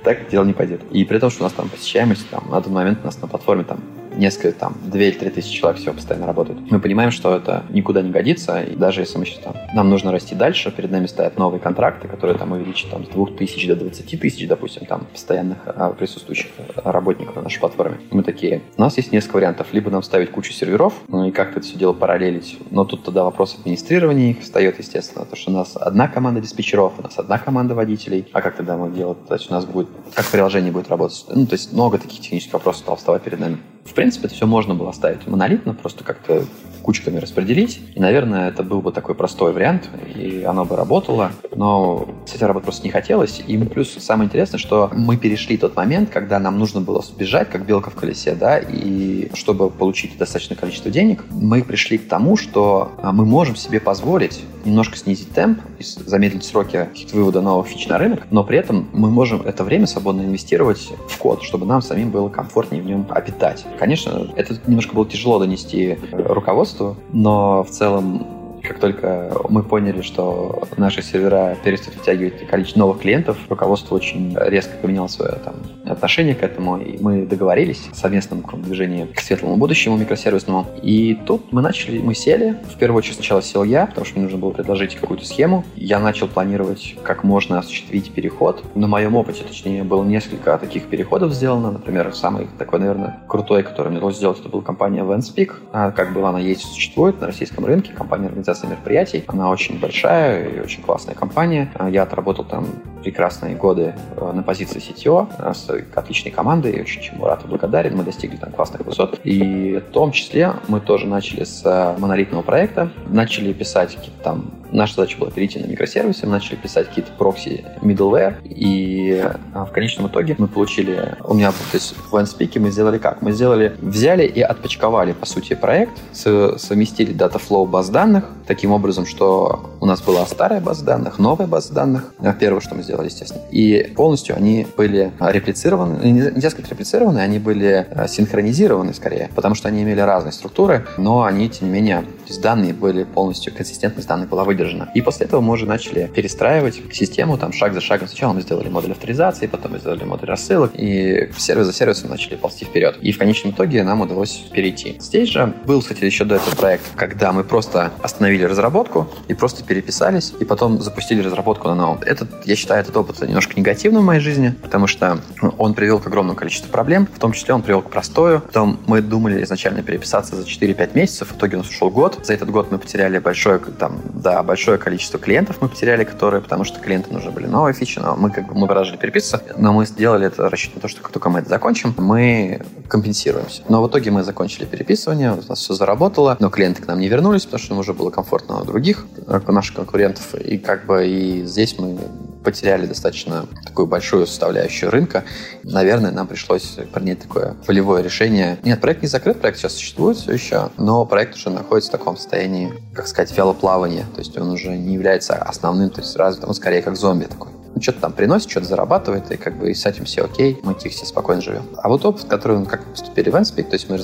Так дело не пойдет. И при том, что у нас там посещаемость, там, на данный момент у нас на платформе там несколько, там, две или три тысячи человек всего постоянно работают. Мы понимаем, что это никуда не годится, и даже если мы сейчас там, нам нужно расти дальше, перед нами стоят новые контракты, которые там увеличат там с двух тысяч до двадцати тысяч, допустим, там, постоянных а, присутствующих работников на нашей платформе. Мы такие, у нас есть несколько вариантов, либо нам ставить кучу серверов, ну и как-то это все дело параллелить, но тут тогда вопрос администрирования их встает, естественно, то, что у нас одна команда диспетчеров, у нас одна команда водителей, а как тогда мы делаем, то есть у нас будет, как приложение будет работать, ну, то есть много таких технических вопросов стало вставать перед нами. В принципе, это все можно было оставить монолитно, просто как-то кучками распределить. И, наверное, это был бы такой простой вариант, и оно бы работало. Но с этим работать просто не хотелось. И плюс самое интересное, что мы перешли тот момент, когда нам нужно было сбежать, как белка в колесе, да, и чтобы получить достаточное количество денег, мы пришли к тому, что мы можем себе позволить немножко снизить темп и замедлить сроки вывода новых фич на рынок, но при этом мы можем это время свободно инвестировать в код, чтобы нам самим было комфортнее в нем обитать. Конечно, это немножко было тяжело донести руководству, но в целом как только мы поняли, что наши сервера перестают вытягивать количество новых клиентов, руководство очень резко поменяло свое там, отношение к этому, и мы договорились о совместном движении к светлому будущему микросервисному. И тут мы начали, мы сели. В первую очередь сначала сел я, потому что мне нужно было предложить какую-то схему. Я начал планировать, как можно осуществить переход. На моем опыте, точнее, было несколько таких переходов сделано. Например, самый такой, наверное, крутой, который мне удалось сделать, это была компания Vanspeak. Она, как была, она есть, существует на российском рынке, компания организации мероприятий. Она очень большая и очень классная компания. Я отработал там прекрасные годы на позиции си ти о с отличной командой. Я очень чему рад и благодарен. Мы достигли там классных высот. И в том числе мы тоже начали с монолитного проекта. Начали писать какие-то там... Наша задача была перейти на микросервисы. Мы начали писать какие-то прокси, middleware. И в конечном итоге мы получили... У меня, то есть в Vanspeak мы сделали как? Мы сделали... Взяли и отпочковали, по сути, проект. Совместили DataFlow баз данных таким образом, что у нас была старая база данных, новая база данных. Первое, что мы сделали, естественно. И полностью они были реплицированы, нельзя сказать реплицированы, они были синхронизированы скорее, потому что они имели разные структуры, но они, тем не менее, данные были полностью, консистентность данных была выдержана. И после этого мы уже начали перестраивать систему, там, шаг за шагом. Сначала мы сделали модуль авторизации, потом мы сделали модуль рассылок, и сервис за сервисом начали ползти вперед. И в конечном итоге нам удалось перейти. Здесь же был, кстати, еще до этого проект, когда мы просто остановились разработку и просто переписались, и потом запустили разработку на новом. Этот, я считаю, этот опыт немножко негативным в моей жизни, потому что он привел к огромному количеству проблем, в том числе он привел к простою. Потом мы думали изначально переписаться за четыре-пять месяцев, в итоге у нас ушел год. За этот год мы потеряли большое, там, да, большое количество клиентов, мы потеряли, которые, потому что клиентам нужны были новые фичи, но мы как бы мы продолжили переписываться, но мы сделали это рассчитано на то, что как только мы это закончим, мы компенсируемся. Но в итоге мы закончили переписывание, у нас все заработало, но клиенты к нам не вернулись, потому что им уже было комфортно комфортно у других наших конкурентов, и как бы и здесь мы потеряли достаточно такую большую составляющую рынка. Наверное, нам пришлось принять такое волевое решение. Нет, проект не закрыт, проект сейчас существует все еще, но проект уже находится в таком состоянии, как сказать, вялоплавания, то есть он уже не является основным, то есть развитым, он скорее как зомби такой. Ну, что-то там приносит, что-то зарабатывает, и как бы и с этим все окей, мы тихо все спокойно живем. А вот опыт, который, как мы поступили в Vanspeak, то есть мы,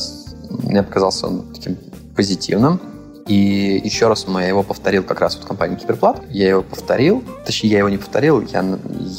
мне показался он таким позитивным. И еще раз я его повторил как раз вот в компании Киберплат. Я его повторил, точнее, я его не повторил, я,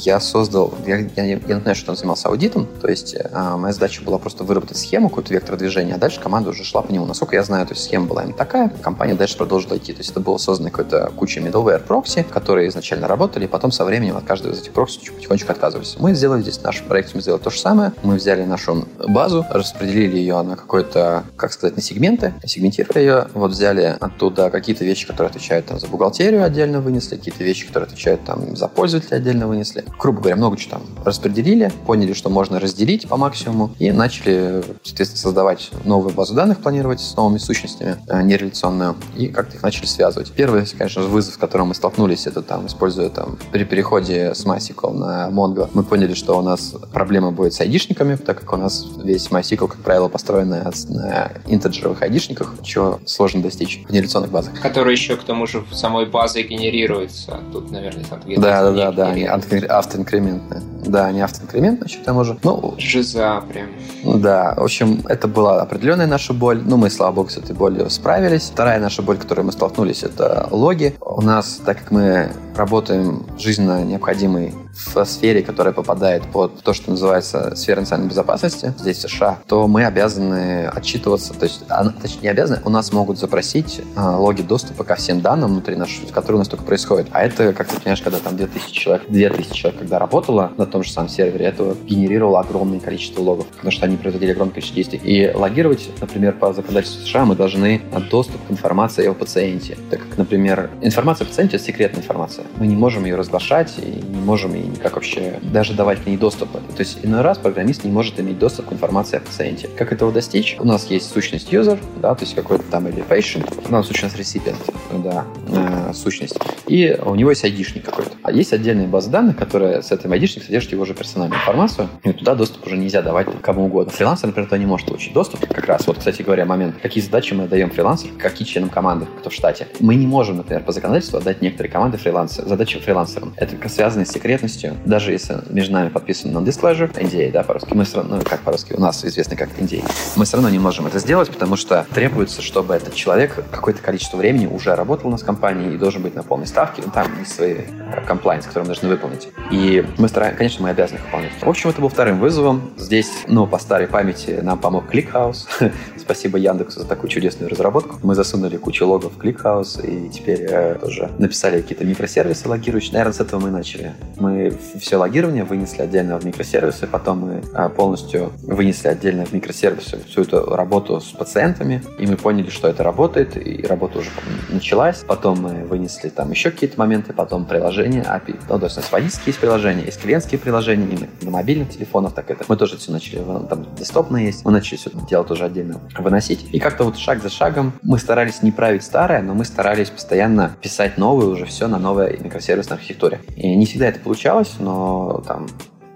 я создал, я, я, я напоминаю, что он занимался аудитом, то есть э, моя задача была просто выработать схему, какой-то вектор движения, а дальше команда уже шла по нему. Насколько я знаю, то есть схема была именно такая, компания дальше продолжила идти. То есть это было создано какой-то куча middleware прокси, которые изначально работали, и потом со временем от каждого из этих прокси потихонечку отказывались. Мы сделали здесь, в нашем проекте мы сделали то же самое, мы взяли нашу базу, распределили ее на какой-то, как сказать, на сегменты, сегментировали ее, вот взяли оттуда какие-то вещи, которые отвечают там, за бухгалтерию, отдельно вынесли, какие-то вещи, которые отвечают там, за пользователя, отдельно вынесли. Грубо говоря, много чего там распределили, поняли, что можно разделить по максимуму, и начали, соответственно, создавать новую базу данных, планировать с новыми сущностями, нереляционную, и как-то их начали связывать. Первый, конечно, вызов, с которым мы столкнулись, это там, используя там, при переходе с MySQL на Mongo, мы поняли, что у нас проблема будет с айдишниками, так как у нас весь MySQL, как правило, построен на интеджеровых айдишниках, чего сложно достичь в нереляционных базах. Которые еще, к тому же, самой базой генерируются. Тут, наверное, там где-то... Да-да-да, да, они автоинкрементные. Да, они автоинкрементные еще, к тому же. Ну, жиза прям. Да, в общем, это была определенная наша боль. Ну, мы, слава богу, с этой болью справились. Вторая наша боль, с которой мы столкнулись, это логи. У нас, так как мы работаем жизненно необходимой в сфере, которая попадает под то, что называется сфера национальной безопасности, здесь США, то мы обязаны отчитываться, то есть, точнее, не обязаны, у нас могут запросить логи доступа ко всем данным внутри нашего, которые у нас только происходят. А это, как ты понимаешь, когда там две тысячи человек, две тысячи человек, когда работало на том же самом сервере, это генерировало огромное количество логов, потому что они производили огромное количество действий. И логировать, например, по законодательству США мы должны доступ к информации о пациенте. Так как, например, информация о пациенте — это секретная информация. Мы не можем ее разглашать и не можем и никак вообще даже давать к ней доступ. То есть иной раз программист не может иметь доступ к информации о пациенте. Как этого достичь? У нас есть сущность user, да, то есть какой-то там или patient, у нас сущность recipient, да, э, сущность, и у него есть айдишник какой-то. А есть отдельные базы данных, которые с этим айдишником пишете его уже персональную информацию, и туда доступ уже нельзя давать кому угодно. Фрилансер, например, туда не может получить доступ. Как раз вот, кстати говоря, момент, какие задачи мы отдаем фрилансеру, какие членам команды, кто в штате. Мы не можем, например, по законодательству отдать некоторые команды фрилансерам, задачи фрилансерам. Это связано с секретностью. Даже если между нами подписан non-disclosure, эн ди эй, да, по-русски, мы все равно, ну, как по-русски, у нас известно как эн ди эй, мы все равно не можем это сделать, потому что требуется, чтобы этот человек какое-то количество времени уже работал у нас в компании и должен быть на полной ставке, ну, там есть свои комплайнс, которые мы должны выполнить. И мы стараемся, конечно, мы обязаны их выполнять. В общем, это был вторым вызовом. Здесь, ну, по старой памяти нам помог ClickHouse. Спасибо Яндексу за такую чудесную разработку. Мы засунули кучу логов в ClickHouse и теперь э, тоже написали какие-то микросервисы логирующие. Наверное, с этого мы и начали. Мы все логирование вынесли отдельно в микросервисы, потом мы э, полностью вынесли отдельно в микросервисы всю эту работу с пациентами, и мы поняли, что это работает, и работа уже началась. Потом мы вынесли там еще какие-то моменты, потом приложение эй пи ай. Ну, то есть у нас водительские есть приложения, есть клиентские приложения, и на мобильных телефонах так это. Мы тоже все начали, там десктопные есть, мы начали все это делать уже отдельно, выносить. И как-то вот шаг за шагом мы старались не править старое, но мы старались постоянно писать новое уже все на новой микросервисной архитектуре. И не всегда это получалось, но там...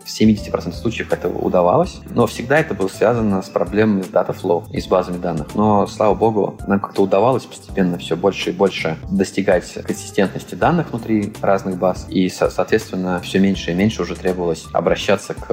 в семьдесят процентов случаев это удавалось, но всегда это было связано с проблемами с data flow и с базами данных. Но, слава богу, нам как-то удавалось постепенно все больше и больше достигать консистентности данных внутри разных баз, и, соответственно, все меньше и меньше уже требовалось обращаться к,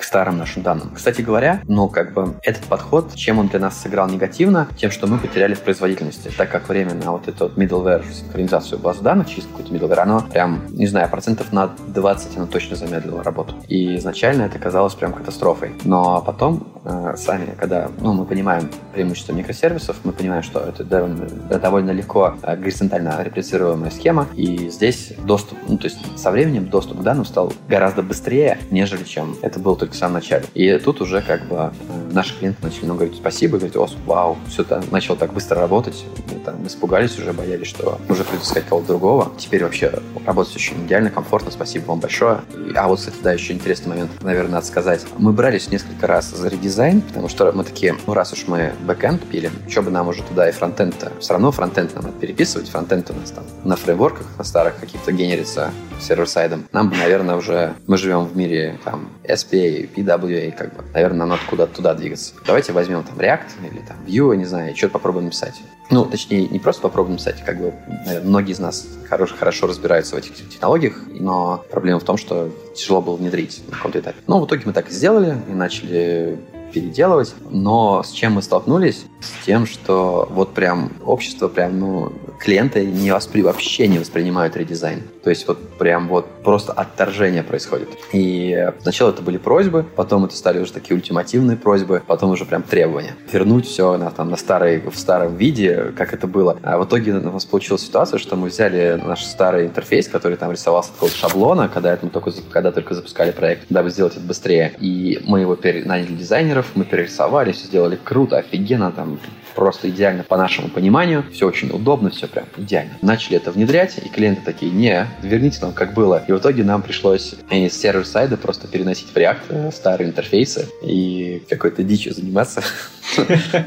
к старым нашим данным. Кстати говоря, ну, как бы этот подход, чем он для нас сыграл негативно? Тем, что мы потеряли в производительности, так как время на вот эту вот middleware синхронизацию баз данных, через какой-то middleware, оно прям, не знаю, процентов на двадцать оно точно замедлило работу. И изначально это казалось прям катастрофой. Но потом, э, сами, когда ну, мы понимаем преимущество микросервисов, мы понимаем, что это довольно, довольно легко э, горизонтально реплицируемая схема, и здесь доступ, ну, то есть со временем доступ к данным стал гораздо быстрее, нежели чем это было только в самом начале. И тут уже как бы э, наши клиенты начали нам говорить спасибо, говорить: о, вау, все это начало так быстро работать. Мы там испугались уже, боялись, что уже придется искать кого-то другого. Теперь вообще работать очень идеально, комфортно, спасибо вам большое. А вот, кстати, да, еще интересно момент, наверное, надо сказать. Мы брались несколько раз за редизайн, потому что мы такие, ну, раз уж мы бэкэнд пилим, что бы нам уже туда и фронтенд-то? Все равно фронтенд нам надо переписывать, фронтенд у нас там на фреймворках, на старых каких-то генерится сервер-сайдом. Нам бы, наверное, уже, мы живем в мире там эс пи эй, пи дабл ю эй, как бы, наверное, нам надо куда-то туда двигаться. Давайте возьмем там React или там Vue, не знаю, и что-то попробуем написать. Ну, точнее, не просто попробуем написать, как бы, наверное, многие из нас хорошо, хорошо разбираются в этих технологиях, но проблема в том, что тяжело было внедрить на каком-то этапе. Но в итоге мы так и сделали, и начали переделывать. Но с чем мы столкнулись? С тем, что вот прям общество, прям, ну, клиенты не воспри... вообще не воспринимают редизайн. То есть вот прям вот просто отторжение происходит. И сначала это были просьбы, потом это стали уже такие ультимативные просьбы, потом уже прям требования. Вернуть все на, там, на старый, в старом виде, как это было. А в итоге у нас получилась ситуация, что мы взяли наш старый интерфейс, который там рисовался от какого-то шаблона, когда, это мы только, когда только запускали проект, дабы сделать это быстрее. И мы его пере... наняли дизайнеров, мы перерисовали, все сделали круто, офигенно, там просто идеально по нашему пониманию. Все очень удобно, все прям идеально. Начали это внедрять, и клиенты такие: не, верните нам как было. И в итоге нам пришлось из сервер-сайда просто переносить в React старые интерфейсы и какой-то дичью заниматься.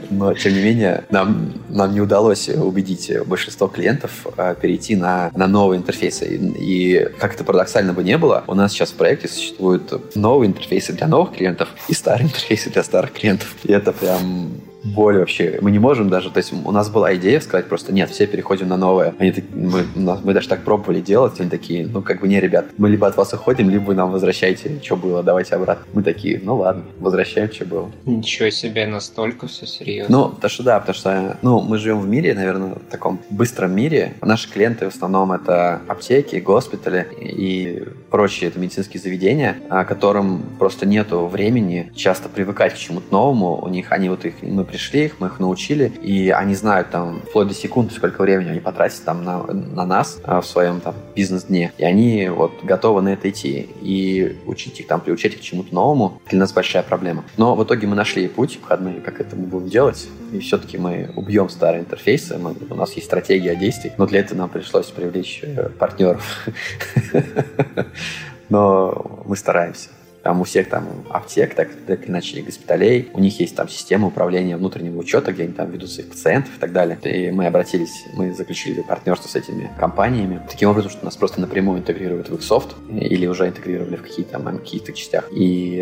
Но, тем не менее, нам, нам не удалось убедить большинство клиентов перейти на, на новые интерфейсы. И, и как это парадоксально бы не было, у нас сейчас в проекте существуют новые интерфейсы для новых клиентов и старые интерфейсы для старых клиентов. И это прям... боль вообще. Мы не можем даже... То есть у нас была идея сказать просто: нет, все переходим на новое. Они, мы, мы даже так пробовали делать. Они такие: ну, как бы, не, ребят, мы либо от вас уходим, либо вы нам возвращаете, что было, давайте обратно. Мы такие: ну, ладно, возвращаем, что было. Ничего себе, настолько все серьезно. Ну, потому что да, потому что ну, мы живем в мире, наверное, в таком быстром мире. Наши клиенты в основном это аптеки, госпитали и прочие это медицинские заведения, которым просто нету времени часто привыкать к чему-то новому. У них, они вот их... мы пришли их, мы их научили, и они знают там вплоть до секунд, сколько времени они потратят там на, на нас а, в своем там бизнес-дне, и они вот готовы на это идти, и учить их там, приучать их к чему-то новому, для нас большая проблема. Но в итоге мы нашли путь входной, как это мы будем делать, и все-таки мы убьем старые интерфейсы, мы, у нас есть стратегия действий, но для этого нам пришлось привлечь партнеров. Но мы стараемся. Там у всех там аптек, так, так иначе госпиталей, у них есть там система управления внутреннего учета, где они там ведут своих пациентов и так далее. И мы обратились, мы заключили партнерство с этими компаниями. Таким образом, что нас просто напрямую интегрируют в их софт или уже интегрировали в какие-то там какие-то частях. И,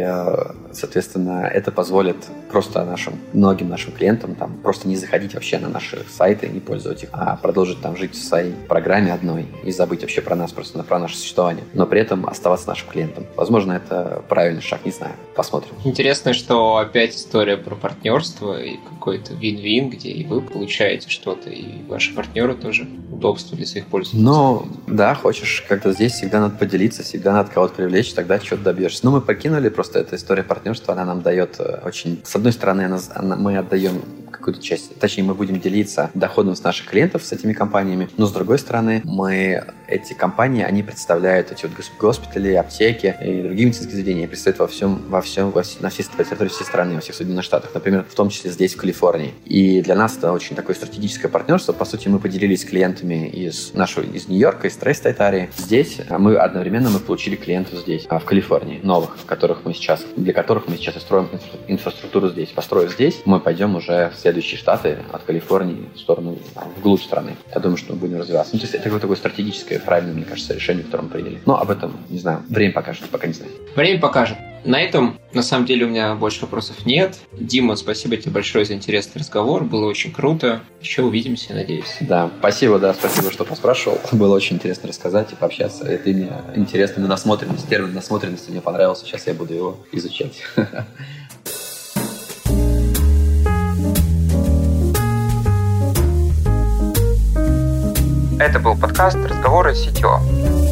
соответственно, это позволит просто нашим, многим нашим клиентам там просто не заходить вообще на наши сайты, не пользоваться их, а продолжить там жить в своей программе одной и забыть вообще про нас, просто про наше существование, но при этом оставаться нашим клиентом. Возможно, это правильный шаг, не знаю. Посмотрим. Интересно, что опять история про партнерство и какой-то вин-вин, где и вы получаете что-то, и ваши партнеры тоже удобство для своих пользователей. Ну, да, хочешь как-то здесь всегда надо поделиться, всегда надо кого-то привлечь, тогда что-то добьешься. Но мы покинули просто эту историю партнерства, она нам дает очень... С одной стороны, она, она, мы отдаем какую-то часть, точнее, мы будем делиться доходом с наших клиентов, с этими компаниями, но с другой стороны, мы... Эти компании, они представляют эти вот госпитали, аптеки и другие медицинские заведения, они представляют во всем, во всем, во всей, на всей территории всей страны, во всех Соединенных Штатах, например, в том числе здесь, в Калифорнии. И для нас это очень такое стратегическое партнерство. По сути, мы поделились с клиентами из нашего, из Нью-Йорка, из Tri-State Area. Здесь мы одновременно мы получили клиентов здесь, в Калифорнии, новых, в которых мы сейчас, для которых мы сейчас и строим инфраструктуру здесь. Построив здесь, мы пойдем уже в следующие штаты от Калифорнии в сторону, вглубь страны. Я думаю, что мы будем развиваться. Ну, то есть это такое, такое стратегическое, правильное, мне кажется, решение, которое мы приняли. Но об этом, не знаю, время покажет, пока не знаю. Время покажет. На этом, на самом деле, у меня больше вопросов нет. Дима, спасибо тебе большое за интересный разговор. Было очень круто. Еще увидимся, надеюсь. Да, спасибо, да, спасибо, что поспрашивал. Было очень интересно рассказать и пообщаться. Это мне интересно, насмотренность, термин насмотренности мне понравился. Сейчас я буду его изучать. Это был подкаст «Разговоры с си ти о».